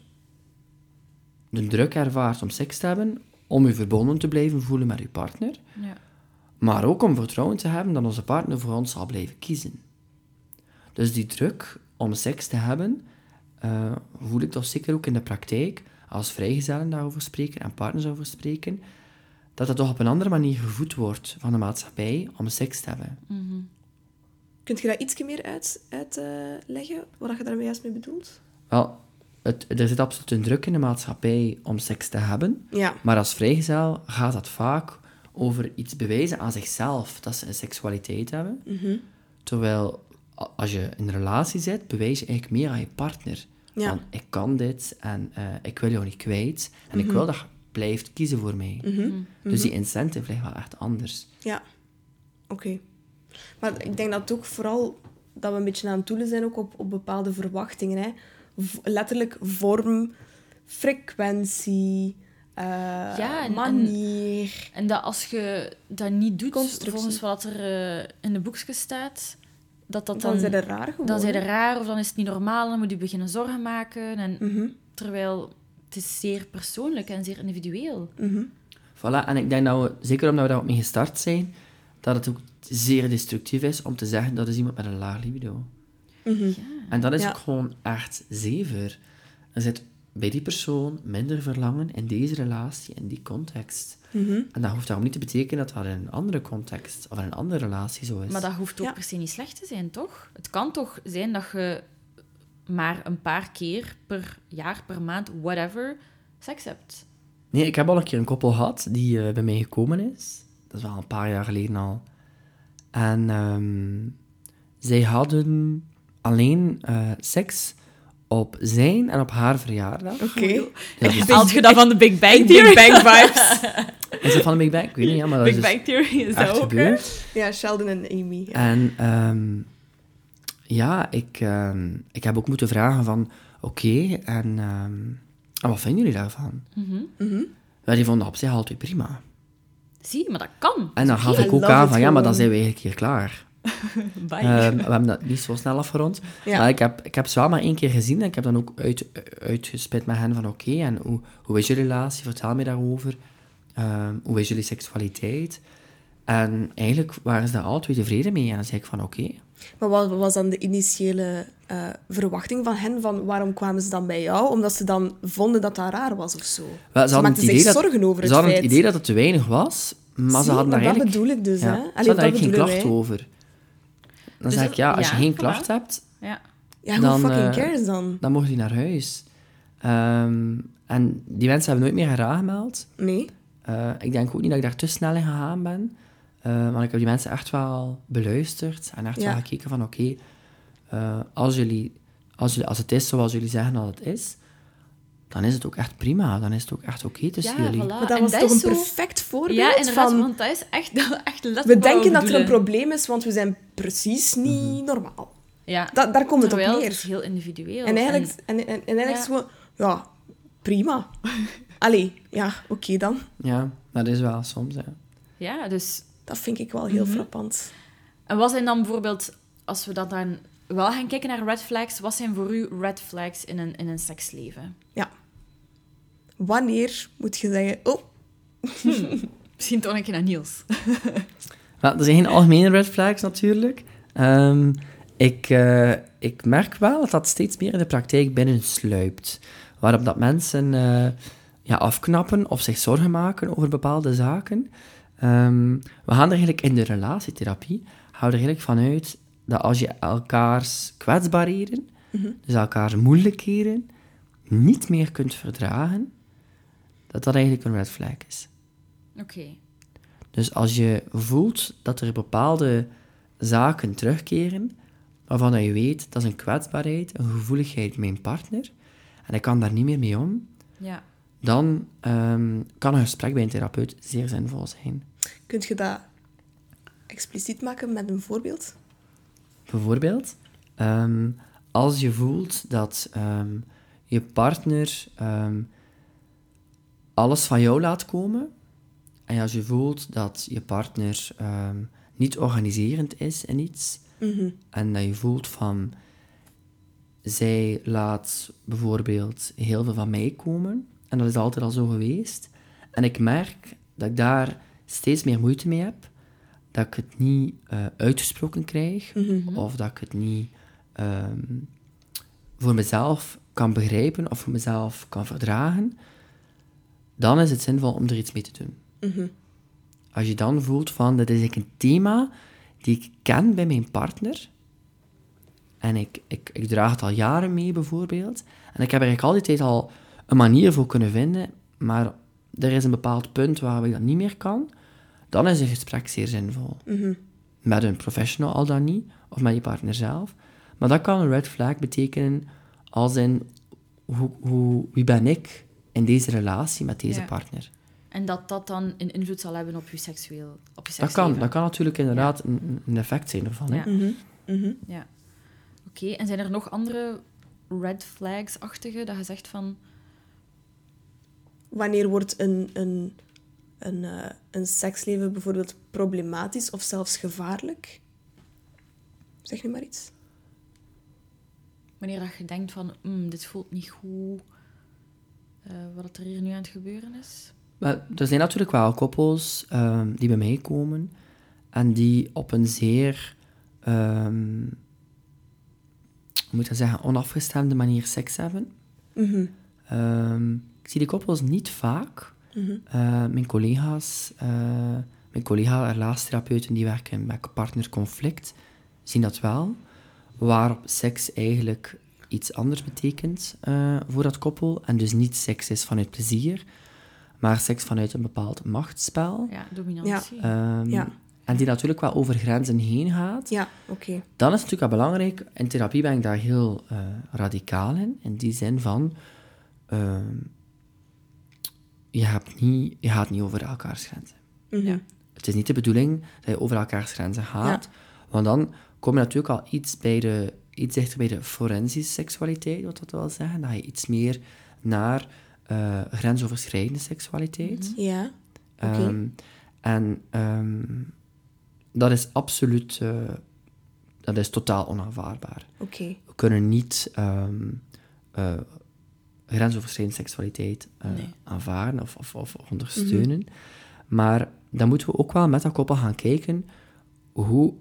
de druk ervaart om seks te hebben, om je verbonden te blijven voelen met je partner, ja. maar ook om vertrouwen te hebben dat onze partner voor ons zal blijven kiezen. Dus die druk om seks te hebben, uh, voel ik toch zeker ook in de praktijk, als vrijgezellen daarover spreken en partners over spreken, dat dat toch op een andere manier gevoed wordt van de maatschappij om seks te hebben. Mm-hmm. Kunt je daar iets meer uitleggen, uit, uh, wat je daarmee juist mee bedoelt? Wel, het, er zit absoluut een druk in de maatschappij om seks te hebben. Ja. Maar als vrijgezel gaat dat vaak over iets bewijzen aan zichzelf, dat ze een seksualiteit hebben. Mm-hmm. Terwijl, als je in een relatie zit, bewijs je eigenlijk meer aan je partner. Ja. Van, ik kan dit en uh, ik wil jou niet kwijt. En mm-hmm. ik wil dat je blijft kiezen voor mij. Mm-hmm. Dus die incentive ligt wel echt anders. Ja, oké. Okay. Maar ik denk dat ook vooral dat we een beetje aan het doelen zijn ook op, op bepaalde verwachtingen, hè. Letterlijk vorm, frequentie, uh, ja, en, manier. En, en dat als je dat niet doet, volgens wat er uh, in de boekjes staat, dat dat dan... Dan zijn er raar geworden. Dan zijn er raar, of dan is het niet normaal, dan moet je beginnen zorgen maken. En, mm-hmm. terwijl het is zeer persoonlijk en zeer individueel. Mm-hmm. Voilà, en ik denk dat we, zeker omdat we daar ook mee gestart zijn, dat het ook zeer destructief is om te zeggen dat is iemand met een laag libido. Mm-hmm. Ja. En dat is ja. ook gewoon echt zever. Er zit bij die persoon minder verlangen in deze relatie, in die context. Mm-hmm. En dat hoeft daarom niet te betekenen dat dat in een andere context of in een andere relatie zo is. Maar dat hoeft ook ja. per se niet slecht te zijn, toch? Het kan toch zijn dat je maar een paar keer per jaar, per maand, whatever, seks hebt? Nee, ik heb al een keer een koppel gehad die uh, bij mij gekomen is. Dat is wel een paar jaar geleden al. En um, zij hadden alleen uh, seks op zijn en op haar verjaardag. Oké. Okay. Ja, haalt je dat van de Big Bang Theory? Big Bang vibes. Is dat van de Big Bang? Ik weet niet, ja, maar Big dus Bang Theory is dat ook, hè? Ja, Sheldon en Amy. Ja. En um, ja, ik, um, ik heb ook moeten vragen van... Oké, okay, en, um, en wat vinden jullie daarvan? Mm-hmm. Mm-hmm. Wij die vonden op zich altijd prima. Zie je, maar dat kan. En dan gaf ik ook aan van... Ja, maar dan zijn we eigenlijk hier klaar. Bye. Um, we hebben dat niet zo snel afgerond. Ja. Maar ik heb, ik heb ze wel maar één keer gezien en ik heb dan ook uit, uitgespit met hen van oké, okay, en hoe, hoe is je relatie? Vertel me daarover. Um, hoe is jullie seksualiteit? En eigenlijk waren ze daar altijd tevreden mee. En dan zei ik van oké. Okay. Maar wat was dan de initiële uh, verwachting van hen? Van waarom kwamen ze dan bij jou? Omdat ze dan vonden dat dat raar was of zo. Wel, ze, ze maakten zich zorgen over het feit. Ze hadden het idee dat het te weinig was, maar Zie, ze hadden daar eigenlijk... dat bedoel ik dus, ja. hè? Allee, ze hadden daar eigenlijk geen klacht wij. over. Dan dus zeg ik, ja, als ja, je geen klacht wel. hebt... Ja, ja who dan, fucking cares dan? Dan mocht je naar huis. Um, en die mensen hebben nooit meer heraangemeld. Nee. Uh, ik denk ook niet dat ik daar te snel in gegaan ben. Uh, maar ik heb die mensen echt wel beluisterd en echt ja. wel gekeken van, oké, okay, uh, als, jullie, als, jullie, als het is zoals jullie zeggen dat het is, dan is het ook echt prima. Dan is het ook echt oké okay tussen ja, jullie. Voilà. Maar dat en was dat toch een perfect zo... voorbeeld ja, inderdaad, van... want dat is echt, echt letterlijk. We denken dat er een probleem is, want we zijn precies niet mm-hmm. normaal. Ja. Da- daar komt Terwijl het op neer. Het is heel individueel. En eigenlijk, en... En, en, en eigenlijk ja. zo... Ja, prima. Allee, ja, oké okay dan. Ja, dat is wel soms, hè. Ja, dus... Dat vind ik wel heel mm-hmm. frappant. En wat zijn dan bijvoorbeeld, als we dat dan wel gaan kijken naar red flags, wat zijn voor u red flags in een, in een seksleven? Ja. Wanneer moet je zeggen, oh... Hmm. Misschien toch een keer naar Niels. Nou, er zijn geen algemene red flags natuurlijk. Um, ik, uh, ik merk wel dat dat steeds meer in de praktijk binnensluipt. Waarop dat mensen uh, ja, afknappen of zich zorgen maken over bepaalde zaken... Um, we gaan er eigenlijk in de relatietherapie gaan we er eigenlijk vanuit dat als je elkaars kwetsbaarheden, mm-hmm. dus elkaars moeilijkheden, niet meer kunt verdragen, dat dat eigenlijk een red flag is. Oké. Okay. Dus als je voelt dat er bepaalde zaken terugkeren, waarvan je weet, dat is een kwetsbaarheid, een gevoeligheid met mijn partner, en ik kan daar niet meer mee om, ja. dan um, kan een gesprek bij een therapeut zeer zinvol zijn. Kun je dat expliciet maken met een voorbeeld? Bijvoorbeeld, um, als je voelt dat um, je partner um, alles van jou laat komen, en als je voelt dat je partner um, niet organiserend is in iets, mm-hmm. en dat je voelt van... Zij laat bijvoorbeeld heel veel van mij komen... En dat is altijd al zo geweest. En ik merk dat ik daar steeds meer moeite mee heb. Dat ik het niet uh, uitgesproken krijg. Mm-hmm. Of dat ik het niet um, voor mezelf kan begrijpen. Of voor mezelf kan verdragen. Dan is het zinvol om er iets mee te doen. Mm-hmm. Als je dan voelt van, dat is een thema die ik ken bij mijn partner. En ik, ik, ik draag het al jaren mee, bijvoorbeeld. En ik heb eigenlijk altijd al... een manier voor kunnen vinden, maar er is een bepaald punt waar ik dat niet meer kan, dan is een gesprek zeer zinvol. Mm-hmm. Met een professional al dan niet, of met je partner zelf. Maar dat kan een red flag betekenen als in hoe, hoe, wie ben ik in deze relatie met deze ja. partner. En dat dat dan een invloed zal hebben op je seksueel op je dat kan, dat kan natuurlijk inderdaad ja. een, een effect zijn ervan. Ja. Mm-hmm. Mm-hmm. Ja. Oké, okay. En zijn er nog andere red flags-achtige dat je zegt van... Wanneer wordt een, een, een, een, een seksleven bijvoorbeeld problematisch of zelfs gevaarlijk? Zeg nu maar iets. Wanneer dat je denkt van, mm, dit voelt niet goed, uh, wat er hier nu aan het gebeuren is? Maar er zijn natuurlijk wel koppels um, die bij mij komen en die op een zeer, um, hoe moet ik dat zeggen, onafgestemde manier seks hebben. Mm-hmm. Um, Ik zie die koppels niet vaak. Mm-hmm. Uh, mijn collega's, uh, mijn collega-relatietherapeuten die werken met partnerconflict, zien dat wel. Waarop seks eigenlijk iets anders betekent uh, voor dat koppel. En dus niet seks is vanuit plezier, maar seks vanuit een bepaald machtsspel. Ja, dominantie. Ja. Um, ja. en die natuurlijk wel over grenzen heen gaat, ja, okay. dan is het natuurlijk wel belangrijk, in therapie ben ik daar heel uh, radicaal in, in die zin van, uh, je, hebt niet, je gaat niet over elkaars grenzen. Mm-hmm. Ja. Het is niet de bedoeling dat je over elkaars grenzen gaat, ja. want dan kom je natuurlijk al iets, bij de, iets dichter bij de forensische seksualiteit, wat dat wil zeggen, dat je iets meer naar uh, grensoverschrijdende seksualiteit. Mm-hmm. Ja, oké. Okay. Um, en um, dat is absoluut, uh, dat is totaal onaanvaardbaar. Oké. Okay. We kunnen niet um, uh, grensoverschrijdende seksualiteit uh, nee. aanvaarden of, of, of ondersteunen. Mm-hmm. Maar dan moeten we ook wel met dat koppel gaan kijken, hoe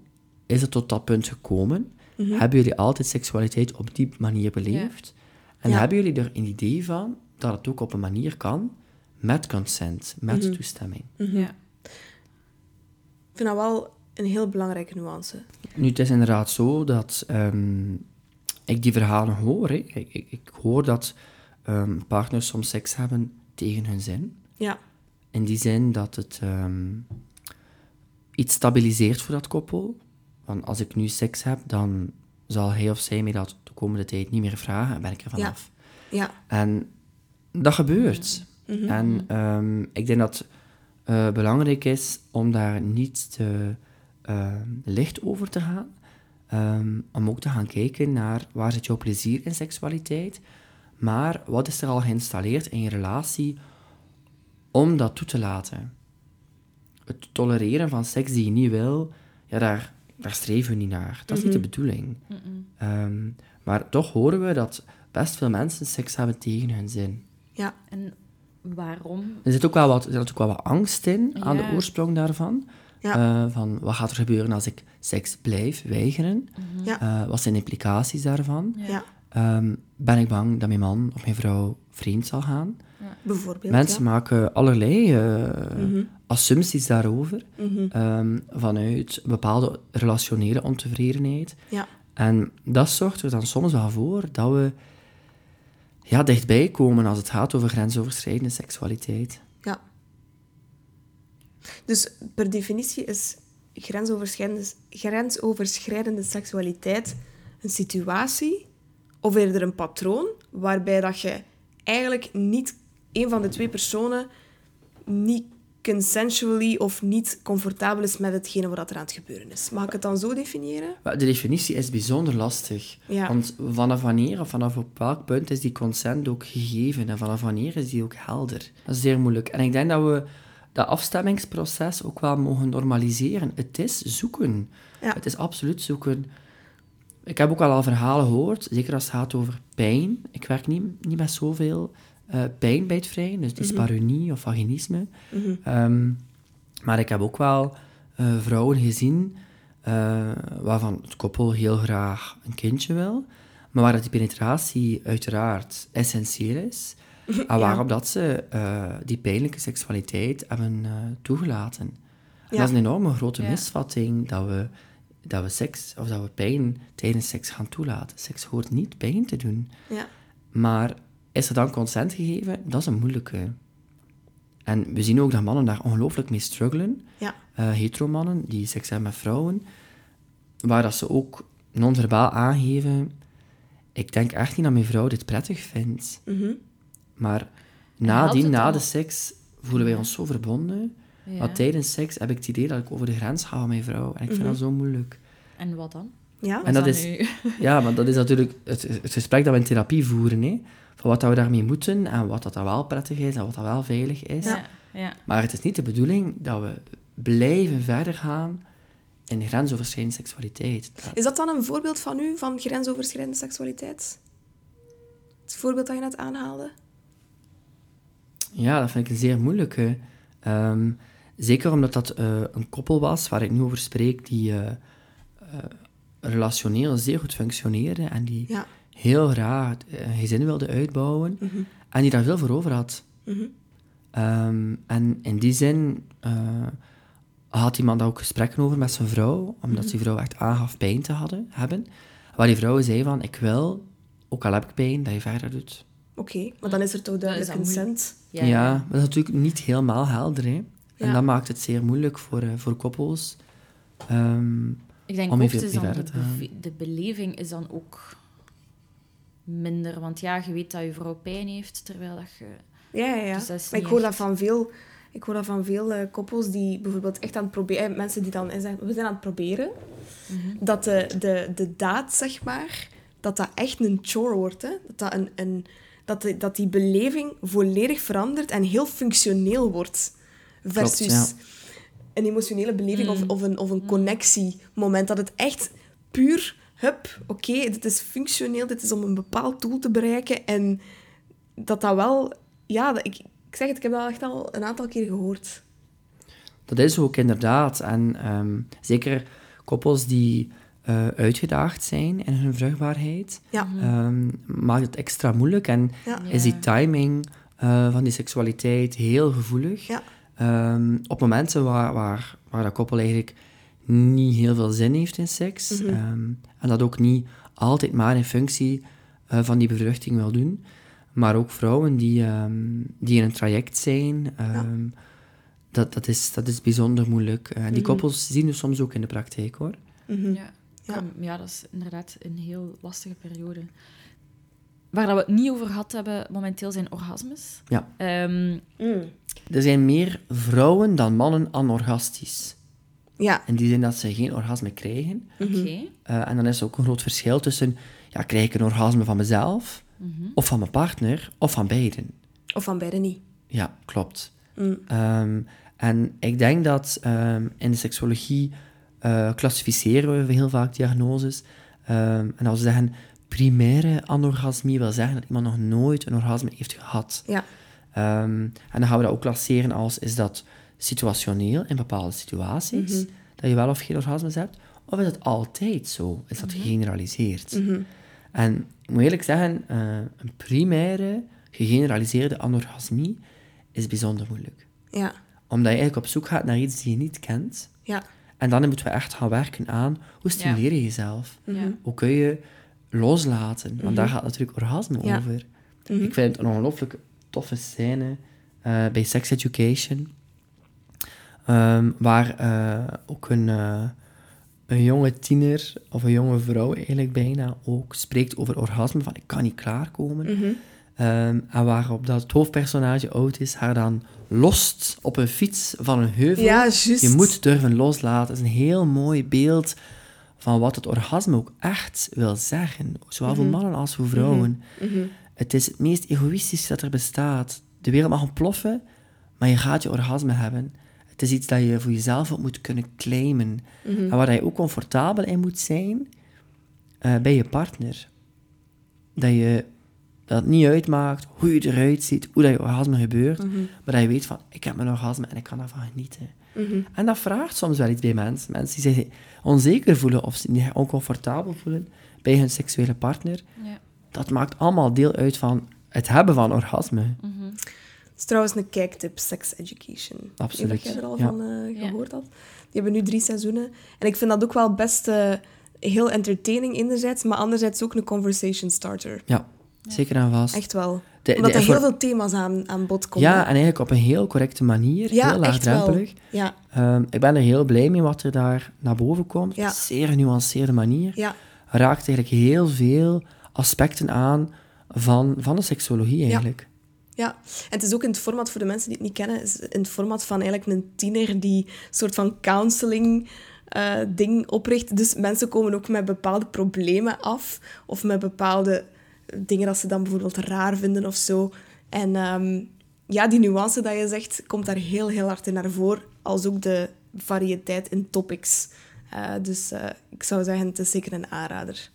is het tot dat punt gekomen? Mm-hmm. Hebben jullie altijd seksualiteit op die manier beleefd? Ja. En ja. hebben jullie er een idee van dat het ook op een manier kan met consent, met mm-hmm. toestemming? Mm-hmm. Ja. Ik vind dat wel een heel belangrijke nuance. Nu, het is inderdaad zo dat um, ik die verhalen hoor. Ik, ik, ik hoor dat um, partners soms seks hebben tegen hun zin. Ja. In die zin dat het um, iets stabiliseert voor dat koppel. Want als ik nu seks heb, dan zal hij of zij mij dat de komende tijd niet meer vragen en ben ik er vanaf. Ja. Ja. En dat gebeurt. Mm-hmm. En um, ik denk dat het uh, belangrijk is om daar niet te uh, licht over te gaan. Um, om ook te gaan kijken naar waar zit jouw plezier in seksualiteit. Maar wat is er al geïnstalleerd in je relatie om dat toe te laten? Het tolereren van seks die je niet wil, ja, daar, daar streven we niet naar. Dat is mm-hmm. niet de bedoeling. Um, maar toch horen we dat best veel mensen seks hebben tegen hun zin. Ja, en waarom? Er zit ook wel wat, er zit ook wel wat angst in ja. aan de oorsprong daarvan. Ja. Uh, van, wat gaat er gebeuren als ik seks blijf weigeren? Mm-hmm. Ja. Uh, wat zijn de implicaties daarvan? Ja. Um, ben ik bang dat mijn man of mijn vrouw vreemd zal gaan? Ja. Bijvoorbeeld, mensen ja. maken allerlei uh, mm-hmm. assumpties daarover, mm-hmm. um, vanuit bepaalde relationele ontevredenheid. Ja. En dat zorgt er dan soms wel voor dat we ja, dichtbij komen als het gaat over grensoverschrijdende seksualiteit. Ja. Dus per definitie is grensoverschrijdende, grensoverschrijdende seksualiteit een situatie of eerder een patroon waarbij dat je eigenlijk niet een van de twee personen niet consensually of niet comfortabel is met hetgene wat er aan het gebeuren is. Mag ik het dan zo definiëren? De definitie is bijzonder lastig. Ja. Want vanaf wanneer of vanaf op welk punt is die consent ook gegeven? En vanaf wanneer is die ook helder? Dat is zeer moeilijk. En ik denk dat we dat afstemmingsproces ook wel mogen normaliseren. Het is zoeken. Ja. Het is absoluut zoeken. Ik heb ook wel al verhalen gehoord, zeker als het gaat over pijn. Ik werk niet, niet met zoveel uh, pijn bij het vrijen, dus dyspareunie mm-hmm. of vaginisme. Mm-hmm. Um, maar ik heb ook wel uh, vrouwen gezien uh, waarvan het koppel heel graag een kindje wil, maar waar die penetratie uiteraard essentieel is, ja. en waarop dat ze uh, die pijnlijke seksualiteit hebben uh, toegelaten. Ja. Dat is een enorme grote ja. misvatting dat we... dat we seks, of dat we pijn tijdens seks gaan toelaten. Seks hoort niet pijn te doen. Ja. Maar is er dan consent gegeven? Dat is een moeilijke. En we zien ook dat mannen daar ongelooflijk mee struggelen. Ja. Uh, heteromannen die seks hebben met vrouwen, waar dat ze ook non-verbaal aangeven, ik denk echt niet dat mijn vrouw dit prettig vindt. Mm-hmm. Maar nadien, na de seks, voelen wij ons zo verbonden. Ja. Want tijdens seks heb ik het idee dat ik over de grens ga met mijn vrouw. En ik vind mm-hmm. dat zo moeilijk. En wat dan? Ja, en dat dan is, nu? Ja, maar dat is natuurlijk het, het gesprek dat we in therapie voeren. Hè? Van wat dat we daarmee moeten en wat dat wel prettig is en wat dat wel veilig is. Ja. Ja. Maar het is niet de bedoeling dat we blijven verder gaan in grensoverschrijdende seksualiteit. Dat... Is dat dan een voorbeeld van u, van grensoverschrijdende seksualiteit? Het voorbeeld dat je net aanhaalde? Ja, dat vind ik een zeer moeilijke. Um, Zeker omdat dat uh, een koppel was, waar ik nu over spreek, die uh, uh, relationeel zeer goed functioneerde en die ja. heel graag een gezin wilde uitbouwen mm-hmm. en die daar veel voor over had. Mm-hmm. Um, en in die zin uh, had die man daar ook gesprekken over met zijn vrouw, omdat mm-hmm. die vrouw echt aangaf pijn te hadden, hebben, waar die vrouw zei van, ik wil, ook al heb ik pijn, dat je verder doet. Oké, okay, maar dan is er toch duidelijk consent. Ja, ja, dat is natuurlijk niet helemaal helder, hè. En ja. dat maakt het zeer moeilijk voor, uh, voor koppels Um, ik denk om ook even, is dan de, beve- de beleving is dan ook minder. Want ja, je weet dat je vrouw pijn heeft, terwijl dat je... Ja, ja, ja. Dus dat maar ik hoor dat van veel... Ik hoor dat van veel uh, koppels die bijvoorbeeld echt aan het proberen... Mensen die dan zeggen, we zijn aan het proberen. Mm-hmm. Dat de, de, de daad, zeg maar, dat dat echt een chore wordt. Hè? Dat, dat, een, een, dat, de, dat die beleving volledig verandert en heel functioneel wordt. Versus Klopt, ja. een emotionele beleving mm. of, of een, of een connectiemoment. Dat het echt puur, hup, oké, okay, dit is functioneel, dit is om een bepaald doel te bereiken. En dat dat wel... Ja, dat ik... Ik zeg het, ik heb dat echt al een aantal keer gehoord. Dat is ook inderdaad. En um, zeker koppels die uh, uitgedaagd zijn in hun vruchtbaarheid, ja. um, maakt het extra moeilijk. En ja. is die timing uh, van die seksualiteit heel gevoelig. Ja. Um, op momenten waar, waar, waar dat koppel eigenlijk niet heel veel zin heeft in seks. Mm-hmm. Um, en dat ook niet altijd maar in functie uh, van die bevruchting wil doen. Maar ook vrouwen die, um, die in een traject zijn, um, ja. dat, dat, is, dat is bijzonder moeilijk. Uh, die mm-hmm. koppels zien we soms ook in de praktijk, hoor. Mm-hmm. Ja. Ja. ja, dat is inderdaad een heel lastige periode. Waar dat we het niet over gehad hebben momenteel zijn orgasmes. Ja. Um, mm. Er zijn meer vrouwen dan mannen anorgastisch. Ja. In die zin dat ze geen orgasme krijgen. Mm-hmm. Okay. Uh, en dan is er ook een groot verschil tussen, ja, krijg ik een orgasme van mezelf... Mm-hmm. Of van mijn partner, of van beiden. Of van beiden niet. Ja, klopt. Mm. Um, en ik denk dat um, in de seksologie uh, klassificeren we heel vaak diagnoses. Um, en als we zeggen primaire anorgasmie, wil zeggen dat iemand nog nooit een orgasme heeft gehad. Ja. Um, en dan gaan we dat ook klasseren als, is dat situationeel in bepaalde situaties, mm-hmm. dat je wel of geen orgasmes hebt? Of is dat altijd zo? Is dat mm-hmm. gegeneraliseerd? Mm-hmm. En ik moet eerlijk zeggen, een primaire, gegeneraliseerde anorgasmie is bijzonder moeilijk. Ja. Omdat je eigenlijk op zoek gaat naar iets die je niet kent. Ja. En dan moeten we echt gaan werken aan, hoe stimuleer je ja. jezelf? Ja. Hoe kun je loslaten? Want mm-hmm. daar gaat natuurlijk orgasme ja. over. Mm-hmm. Ik vind het een ongelooflijk toffe scène uh, bij Sex Education. Um, waar uh, ook een... Uh, Een jonge tiener, of een jonge vrouw eigenlijk bijna, ook spreekt over orgasme, van ik kan niet klaarkomen. Mm-hmm. Um, en waarop dat het hoofdpersonage oud is, haar dan lost op een fiets van een heuvel. Ja, juist. Je moet durven loslaten. Dat is een heel mooi beeld van wat het orgasme ook echt wil zeggen. Zowel mm-hmm. voor mannen als voor vrouwen. Mm-hmm. Het is het meest egoïstische dat er bestaat. De wereld mag ontploffen, maar je gaat je orgasme hebben. Het is iets dat je voor jezelf ook moet kunnen claimen. Mm-hmm. En waar je ook comfortabel in moet zijn uh, bij je partner. Dat, je, dat het niet uitmaakt hoe je eruit ziet, hoe dat je orgasme gebeurt, mm-hmm. maar dat je weet van, ik heb mijn orgasme en ik kan daarvan genieten. Mm-hmm. En dat vraagt soms wel iets bij mensen. Mensen die zich onzeker voelen of zich oncomfortabel voelen bij hun seksuele partner. Ja. Dat maakt allemaal deel uit van het hebben van orgasme. Mm-hmm. Het is trouwens een kijktip, Sex Education. Absoluut. Ik heb er al ja. van uh, gehoord. Ja. Had. Die hebben nu drie seizoenen. En ik vind dat ook wel best uh, heel entertaining enerzijds, maar anderzijds ook een conversation starter. Ja, ja. Zeker en vast. Echt wel. De, Omdat de, er heel voor... veel thema's aan, aan bod komen. Ja, en eigenlijk op een heel correcte manier. Ja, heel laagdrempelig. Ja. Um, ik ben er heel blij mee wat er daar naar boven komt. Ja. Op een zeer genuanceerde manier. Ja. Raakt eigenlijk heel veel aspecten aan van, van de seksologie eigenlijk. Ja. Ja, en het is ook in het format, voor de mensen die het niet kennen, is in het format van eigenlijk een tiener die een soort van counseling-ding uh, opricht. Dus mensen komen ook met bepaalde problemen af, of met bepaalde dingen dat ze dan bijvoorbeeld raar vinden of zo. En um, ja, die nuance dat je zegt, komt daar heel, heel hard in naar voren, als ook de variëteit in topics. Uh, dus uh, ik zou zeggen, het is zeker een aanrader.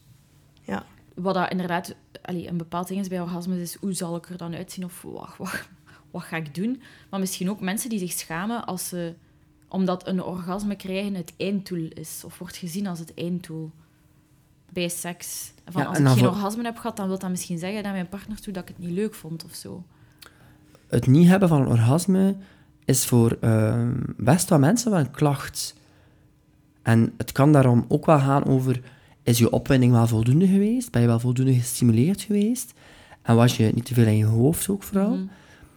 Ja. Wat dat inderdaad allee, een bepaald ding is bij orgasmes, is hoe zal ik er dan uitzien of wat, wat, wat ga ik doen? Maar misschien ook mensen die zich schamen als ze, omdat een orgasme krijgen het einddoel is, of wordt gezien als het einddoel bij seks. Van, ja, als ik geen voor... orgasme heb gehad, dan wil dat misschien zeggen naar mijn partner toe dat ik het niet leuk vond of zo. Het niet hebben van een orgasme is voor uh, best wel mensen wel een klacht. En het kan daarom ook wel gaan over... Is je opwinding wel voldoende geweest? Ben je wel voldoende gestimuleerd geweest? En was je niet te veel in je hoofd ook vooral? Mm-hmm.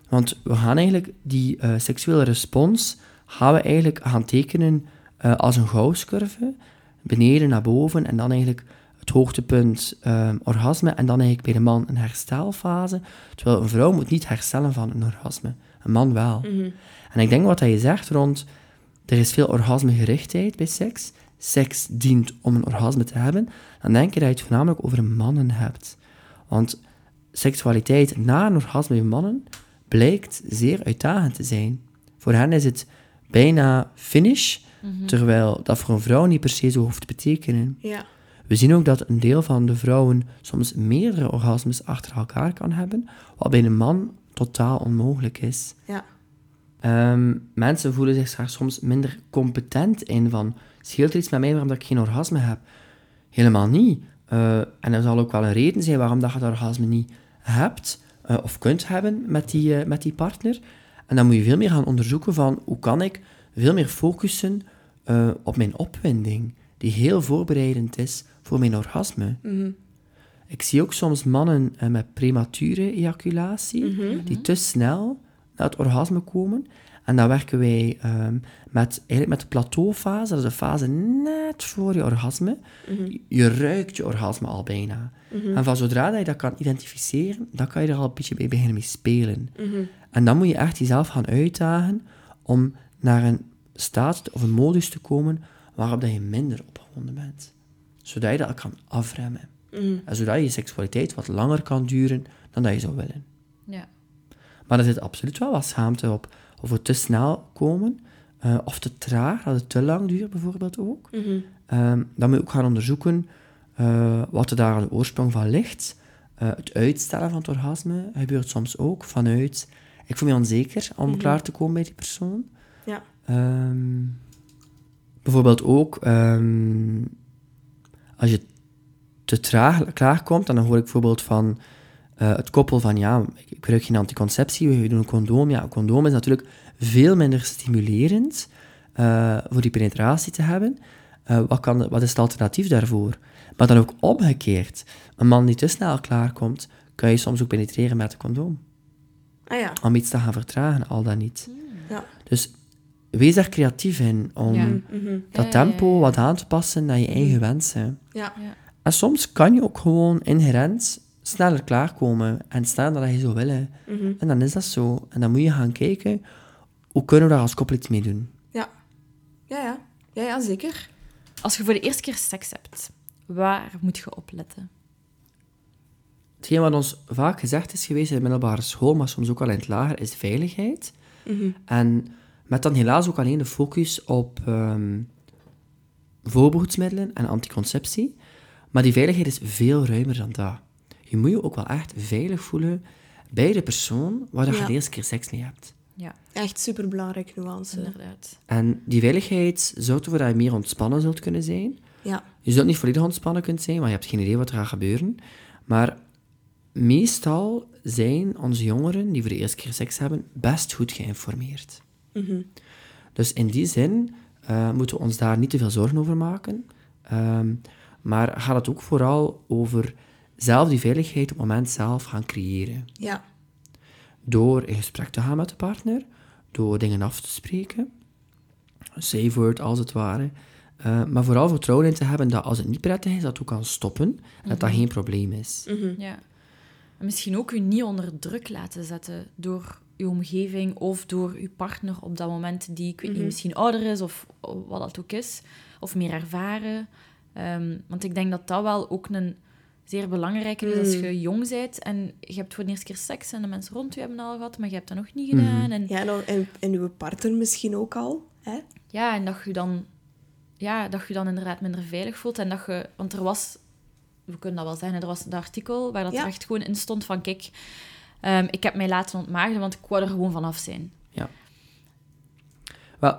Want we gaan eigenlijk die uh, seksuele respons gaan we eigenlijk gaan tekenen uh, als een gouscurve, beneden naar boven en dan eigenlijk het hoogtepunt uh, orgasme en dan eigenlijk bij de man een herstelfase, terwijl een vrouw moet niet herstellen van een orgasme, een man wel. Mm-hmm. En ik denk wat je zegt rond, er is veel orgasmegerichtheid bij seks, seks dient om een orgasme te hebben, dan denk je dat je het voornamelijk over mannen hebt. Want seksualiteit na een orgasme bij mannen blijkt zeer uitdagend te zijn. Voor hen is het bijna finish, mm-hmm. terwijl dat voor een vrouw niet per se zo hoeft te betekenen. Ja. We zien ook dat een deel van de vrouwen soms meerdere orgasmes achter elkaar kan hebben, wat bij een man totaal onmogelijk is. Ja. Um, mensen voelen zich daar soms minder competent in van, scheelt er iets met mij waarom dat ik geen orgasme heb? Helemaal niet. Uh, en er zal ook wel een reden zijn waarom dat je het orgasme niet hebt uh, of kunt hebben met die, uh, met die partner. En dan moet je veel meer gaan onderzoeken van hoe kan ik veel meer focussen uh, op mijn opwinding, die heel voorbereidend is voor mijn orgasme. Mm-hmm. Ik zie ook soms mannen uh, met premature ejaculatie, mm-hmm. die te snel naar het orgasme komen. En dan werken wij um, met, eigenlijk met de plateaufase, dat is de fase net voor je orgasme. Mm-hmm. Je ruikt je orgasme al bijna. Mm-hmm. En van zodra dat je dat kan identificeren, dan kan je er al een beetje bij beginnen mee spelen. Mm-hmm. En dan moet je echt jezelf gaan uitdagen om naar een staat of een modus te komen waarop dat je minder opgewonden bent. Zodat je dat kan afremmen. Mm-hmm. En zodat je seksualiteit wat langer kan duren dan dat je zou willen. Ja. Maar er zit absoluut wel wat schaamte op. Of we te snel komen, uh, of te traag, dat het te lang duurt bijvoorbeeld ook. Mm-hmm. Um, dan moet je ook gaan onderzoeken uh, wat er daar aan de oorsprong van ligt. Uh, het uitstellen van het orgasme gebeurt soms ook vanuit... Ik voel me onzeker om mm-hmm. klaar te komen bij die persoon. Ja. Um, bijvoorbeeld ook, um, als je te traag klaarkomt, dan hoor ik bijvoorbeeld van... Uh, het koppel van, ja, ik gebruik geen anticonceptie, we doen een condoom. Ja, een condoom is natuurlijk veel minder stimulerend uh, voor die penetratie te hebben. Uh, wat, kan, wat is het alternatief daarvoor? Maar dan ook omgekeerd. Een man die te snel klaarkomt, kan je soms ook penetreren met een condoom. Ah ja. Om iets te gaan vertragen, al dan niet. Ja. Dus wees daar creatief in om ja. mm-hmm. dat tempo wat aan te passen naar je eigen wensen. Ja. Ja. En soms kan je ook gewoon inherent... sneller klaarkomen en sneller dan dat je zou willen. Mm-hmm. En dan is dat zo. En dan moet je gaan kijken, hoe kunnen we daar als koppel iets mee doen? Ja. Ja, ja. Ja, ja, zeker. Als je voor de eerste keer seks hebt, waar moet je op letten? Hetgeen wat ons vaak gezegd is geweest in de middelbare school, maar soms ook al in het lager, is veiligheid. Mm-hmm. En met dan helaas ook alleen de focus op um, voorbehoedsmiddelen en anticonceptie. Maar die veiligheid is veel ruimer dan dat. Je moet je ook wel echt veilig voelen bij de persoon waar je ja. de eerste keer seks mee hebt. Ja, echt superbelangrijk nuance. Inderdaad. En die veiligheid zorgt ervoor dat je meer ontspannen zult kunnen zijn. Ja. Je zult niet volledig ontspannen kunnen zijn, want je hebt geen idee wat er gaat gebeuren. Maar meestal zijn onze jongeren die voor de eerste keer seks hebben, best goed geïnformeerd. Mm-hmm. Dus in die zin uh, moeten we ons daar niet te veel zorgen over maken. Um, maar gaat het ook vooral over... zelf die veiligheid op het moment zelf gaan creëren. Ja. Door in gesprek te gaan met de partner, door dingen af te spreken, safe word als het ware, uh, maar vooral vertrouwen in te hebben dat als het niet prettig is, dat ook kan stoppen en mm-hmm. dat dat geen probleem is. Mm-hmm. Ja. En misschien ook je niet onder druk laten zetten door je omgeving of door je partner op dat moment die, ik weet mm-hmm. niet, misschien ouder is of, of wat dat ook is, of meer ervaren. Um, want ik denk dat dat wel ook een zeer belangrijk is als je jong bent en je hebt voor de eerste keer seks en de mensen rond je hebben al gehad, maar je hebt dat nog niet gedaan. Mm-hmm. En... ja, nou, en, en je partner misschien ook al. Hè? Ja, en dat je dan, ja, dat je dan inderdaad minder veilig voelt. En dat je, want er was, we kunnen dat wel zeggen, er was een artikel waar dat ja. er echt gewoon in stond van, kijk, um, ik heb mij laten ontmaagden, want ik wou er gewoon vanaf zijn. Ja. Wel,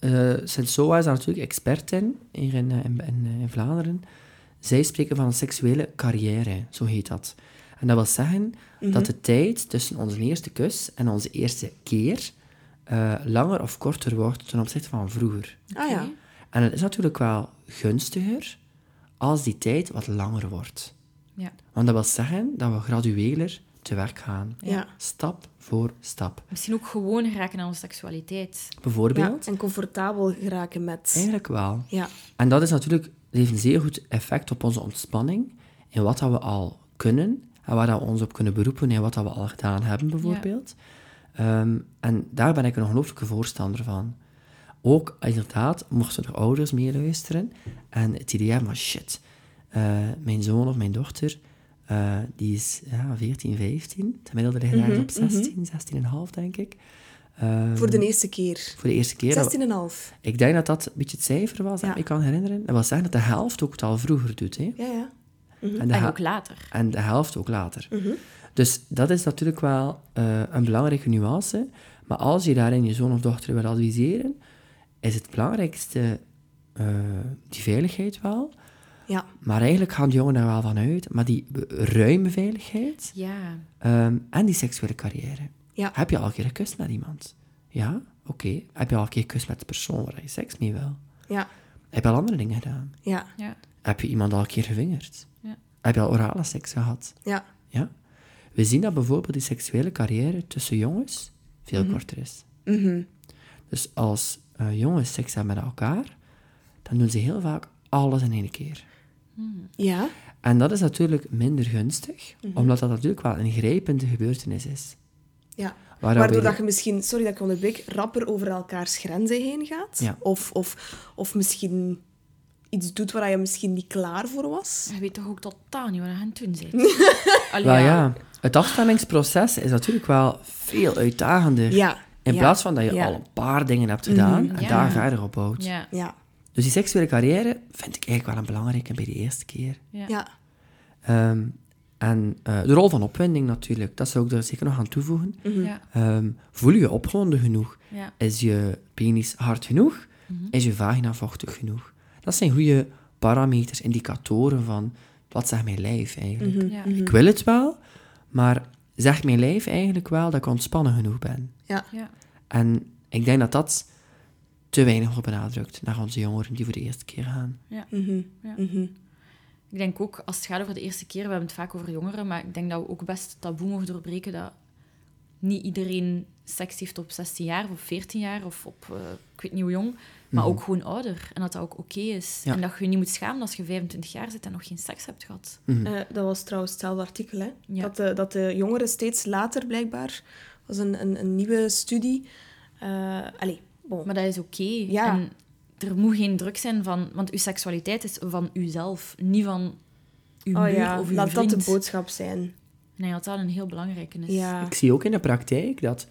uh, Sensoa is daar natuurlijk expert in, hier in, in, in, in Vlaanderen. Zij spreken van een seksuele carrière, zo heet dat. En dat wil zeggen mm-hmm. dat de tijd tussen onze eerste kus en onze eerste keer uh, langer of korter wordt ten opzichte van vroeger. Ah ja. En het is natuurlijk wel gunstiger als die tijd wat langer wordt. Ja. Want dat wil zeggen dat we gradueler te werk gaan. Ja. Stap voor stap. Misschien ook gewoon geraken aan onze seksualiteit. Bijvoorbeeld. Ja, en comfortabel geraken met... Eigenlijk wel. Ja. En dat is natuurlijk, heeft een zeer goed effect op onze ontspanning. En wat dat we al kunnen. En waar dat we ons op kunnen beroepen. En wat dat we al gedaan hebben, bijvoorbeeld. Ja. Um, en daar ben ik een ongelooflijke voorstander van. Ook, inderdaad, mochten er ouders meeluisteren. En het idee hebben van, shit, uh, mijn zoon of mijn dochter... Uh, die is ja, veertien, vijftien. Het gemiddelde ligt mm-hmm, op zestien, mm-hmm. zestien komma vijf denk ik. Um, voor de eerste keer. Voor de eerste keer. zestien komma vijf. Ik denk dat dat een beetje het cijfer was, ja. dat ik kan herinneren. Dat wil zeggen dat de helft ook het al vroeger doet. Hè? Ja, ja. Mm-hmm. En, de hel- en ook later. En de helft ook later. Mm-hmm. Dus dat is natuurlijk wel uh, een belangrijke nuance. Maar als je daarin je zoon of dochter wil adviseren, is het belangrijkste uh, die veiligheid wel... Ja. Maar eigenlijk gaan de jongen daar wel van uit. Maar die ruime veiligheid ja. um, en die seksuele carrière. Ja. Heb je al een keer gekust met iemand? Ja, oké. Okay. Heb je al een keer gekust met de persoon waar je seks mee wil? Ja. Heb je al andere dingen gedaan? Ja. Ja. Heb je iemand al een keer gevingerd? Ja. Heb je al orale seks gehad? Ja. Ja. We zien dat bijvoorbeeld die seksuele carrière tussen jongens veel mm-hmm. korter is. Mm-hmm. Dus als uh, jongens seks hebben met elkaar, dan doen ze heel vaak alles in één keer. Ja. En dat is natuurlijk minder gunstig, mm-hmm. omdat dat natuurlijk wel een grijpende gebeurtenis is. Ja, waardoor we... dat je misschien, sorry dat ik onderbreek, rapper over elkaars grenzen heen gaat. Ja. Of, of, of misschien iets doet waar je misschien niet klaar voor was. Je weet toch ook totaal niet waar je aan het doen bent. Wel ja, het afstemmingsproces is natuurlijk wel veel uitdagender. Ja. In ja. plaats van dat je ja. al een paar dingen hebt gedaan mm-hmm. en ja. daar verder op bouwt. Ja. Ja. Dus die seksuele carrière vind ik eigenlijk wel een belangrijke bij de eerste keer. Ja. ja. Um, en uh, de rol van opwinding natuurlijk, dat zou ik er zeker nog aan toevoegen. Mm-hmm. Ja. Um, voel je je opgewonden genoeg? Ja. Is je penis hard genoeg? Mm-hmm. Is je vagina vochtig genoeg? Dat zijn goede parameters, indicatoren van wat zegt mijn lijf eigenlijk. Mm-hmm. Ja. Ik wil het wel, maar zegt mijn lijf eigenlijk wel dat ik ontspannen genoeg ben? Ja. Ja. En ik denk dat dat... te weinig op benadrukt naar onze jongeren die voor de eerste keer gaan. Ja. Mm-hmm. Ja. Mm-hmm. Ik denk ook, als het gaat over de eerste keer, we hebben het vaak over jongeren, maar ik denk dat we ook best taboe mogen doorbreken dat niet iedereen seks heeft op zestien jaar, of op veertien jaar, of op, uh, ik weet niet hoe jong, maar mm-hmm. ook gewoon ouder. En dat dat ook oké okay is. Ja. En dat je je niet moet schamen als je vijfentwintig jaar zit en nog geen seks hebt gehad. Mm-hmm. Uh, dat was trouwens hetzelfde artikel, hè? Ja. Dat, de, dat de jongeren steeds later, blijkbaar, was een, een, een nieuwe studie. Uh, allez. Bon. Maar dat is oké. Okay. Ja. En er moet geen druk zijn van... Want uw seksualiteit is van uzelf, niet van uw oh, muur ja. of uw laat vriend. Dat de boodschap zijn. Nee, dat dat een heel belangrijke is. Ja. Ik zie ook in de praktijk dat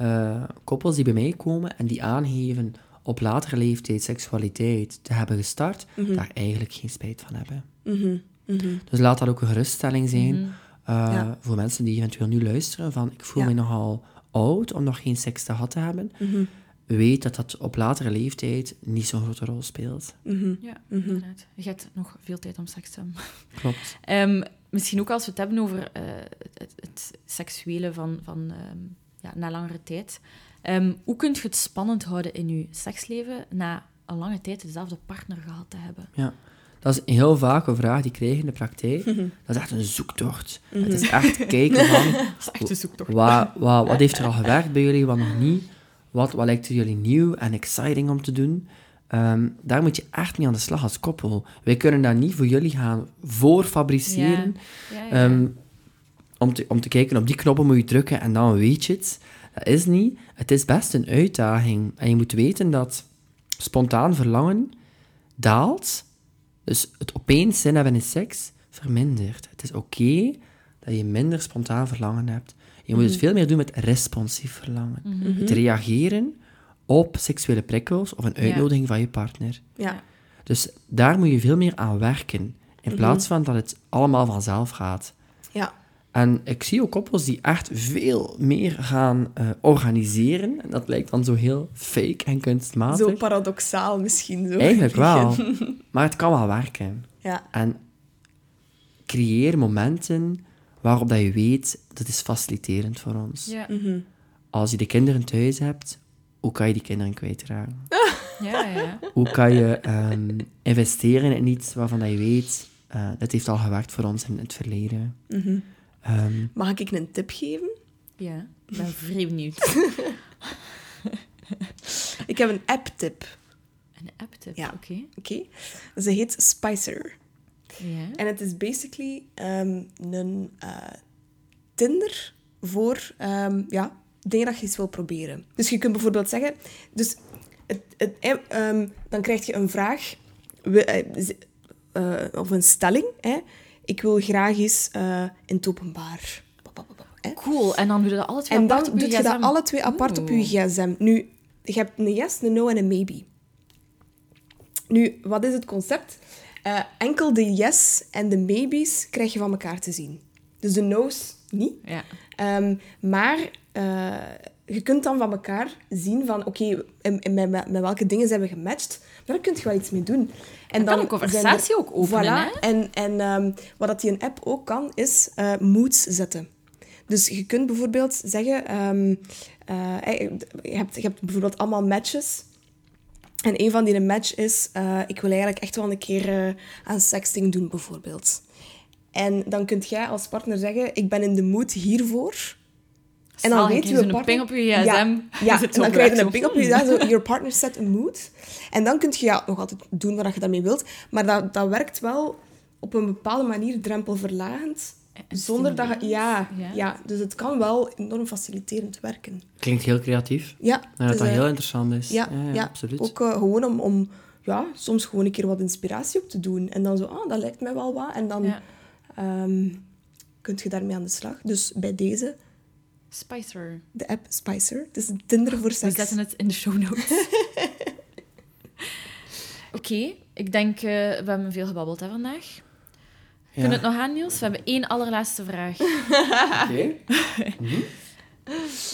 uh, koppels die bij mij komen en die aangeven op latere leeftijd seksualiteit te hebben gestart, mm-hmm. daar eigenlijk geen spijt van hebben. Mm-hmm. Mm-hmm. Dus laat dat ook een geruststelling zijn mm-hmm. uh, ja. voor mensen die eventueel nu luisteren van ik voel ja. me nogal oud om nog geen seks te gehad te hebben. Mm-hmm. Weet dat dat op latere leeftijd niet zo'n grote rol speelt. Mm-hmm. Ja, mm-hmm. inderdaad. Je hebt nog veel tijd om seks te hebben. Klopt. Um, misschien ook als we het hebben over uh, het, het seksuele van, van um, ja, na langere tijd. Um, hoe kun je het spannend houden in je seksleven na een lange tijd dezelfde partner gehad te hebben? Ja, dat is heel vaak een vraag die ik krijg in de praktijk. Mm-hmm. Dat is echt een zoektocht. Mm-hmm. Het is echt kijken van... Dat is echt een zoektocht. Wa, wa, wat heeft er al gewerkt bij jullie, wat nog niet... Wat, wat lijkt er jullie nieuw en exciting om te doen? Um, daar moet je echt mee aan de slag als koppel. Wij kunnen dat niet voor jullie gaan voorfabriceren. Ja. Ja, ja. Um, om, te, om te kijken, op die knoppen moet je drukken en dan weet je het. Dat is niet. Het is best een uitdaging. En je moet weten dat spontaan verlangen daalt. Dus het opeens zin hebben in seks vermindert. Het is oké okay dat je minder spontaan verlangen hebt. Je moet dus veel meer doen met responsief verlangen. Mm-hmm. Het reageren op seksuele prikkels of een uitnodiging ja. van je partner. Ja. Dus daar moet je veel meer aan werken, in mm-hmm. plaats van dat het allemaal vanzelf gaat. Ja. En ik zie ook koppels die echt veel meer gaan uh, organiseren. En dat lijkt dan zo heel fake en kunstmatig. Zo paradoxaal misschien. Zo eigenlijk wel. Maar het kan wel werken. Ja. En creëer momenten... waarop dat je weet, dat is faciliterend voor ons. Ja. Mm-hmm. Als je de kinderen thuis hebt, hoe kan je die kinderen kwijtraken? Ja, ja. Hoe kan je um, investeren in iets waarvan dat je weet, uh, dat heeft al gewerkt voor ons in het verleden. Mm-hmm. Um, Mag ik een tip geven? Ja, ik ben vrij benieuwd. Ik heb een app-tip. Een app-tip, ja. oké. Okay. Okay. Ze heet Spicer. Ja. En het is basically um, een uh, Tinder voor um, ja, dingen dat je eens wil proberen. Dus je kunt bijvoorbeeld zeggen... Dus het, het, um, dan krijg je een vraag we, uh, uh, of een stelling. Hè? Ik wil graag eens uh, in het openbaar... Cool, en dan doe je dat alle twee en apart op je gsm. En dan doe je dat alle twee apart oh. op je gsm. Nu, je hebt een yes, een no en een maybe. Nu, wat is het concept? Uh, enkel de yes en de maybes krijg je van elkaar te zien. Dus de no's niet. Ja. Um, maar uh, je kunt dan van elkaar zien van... Oké, okay, met, met, met welke dingen zijn we gematcht? Maar daar kun je wel iets mee doen. En dan kan een conversatie er, ook openen. Voilà. En, en um, wat dat die een app ook kan, is uh, moods zetten. Dus je kunt bijvoorbeeld zeggen... Um, uh, je, hebt, je hebt bijvoorbeeld allemaal matches. En een van die match is... Uh, ik wil eigenlijk echt wel een keer uh, aan sexting doen, bijvoorbeeld. En dan kunt jij als partner zeggen... Ik ben in de mood hiervoor. En dan weet je partner... een ping op je gsm. Ja, ja en dan krijg je een ping op je gsm. Zo, your partner set a mood. En dan kun je ja, nog altijd doen wat je daarmee wilt. Maar dat, dat werkt wel op een bepaalde manier drempelverlagend... Zonder dat je, ja, ja. ja, dus het kan wel enorm faciliterend werken. Klinkt heel creatief. Ja. En dat dus, dat heel uh, interessant is. Ja, ja, ja, ja. absoluut. Ook uh, gewoon om, om ja, soms gewoon een keer wat inspiratie op te doen. En dan zo, ah, dat lijkt mij wel wat. En dan ja. um, kun je daarmee aan de slag. Dus bij deze... Spicer. De app Spicer. Het is een Tinder voor seks. We zetten het in de show notes. Oké, okay, ik denk, uh, we hebben veel gebabbeld hè, vandaag. Ja. Kunnen we het nog aan, Niels? We hebben één allerlaatste vraag. Oké. Okay. Mm-hmm.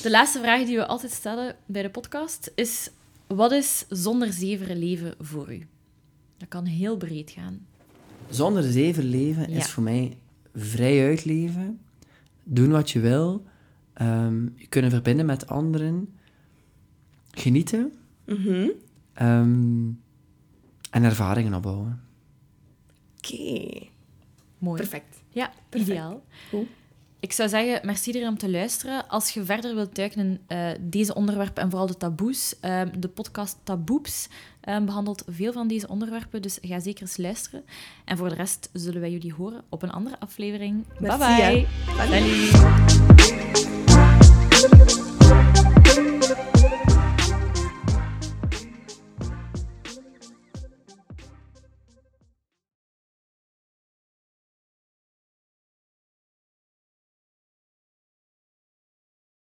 De laatste vraag die we altijd stellen bij de podcast is... Wat is zonder zeven leven voor u? Dat kan heel breed gaan. Zonder zeven leven ja. is voor mij vrij uitleven. Doen wat je wil. Um, je kunnen verbinden met anderen. Genieten. Mm-hmm. Um, en ervaringen opbouwen. Oké. Okay. Mooi. Perfect. Ja, perfect. Ideaal. Cool. Ik zou zeggen, merci iedereen om te luisteren. Als je verder wilt duiken in uh, deze onderwerpen en vooral de taboes, uh, de podcast Taboeps uh, behandelt veel van deze onderwerpen, dus ga zeker eens luisteren. En voor de rest zullen wij jullie horen op een andere aflevering. Merci, bye bye. Ja. Bye. Bye.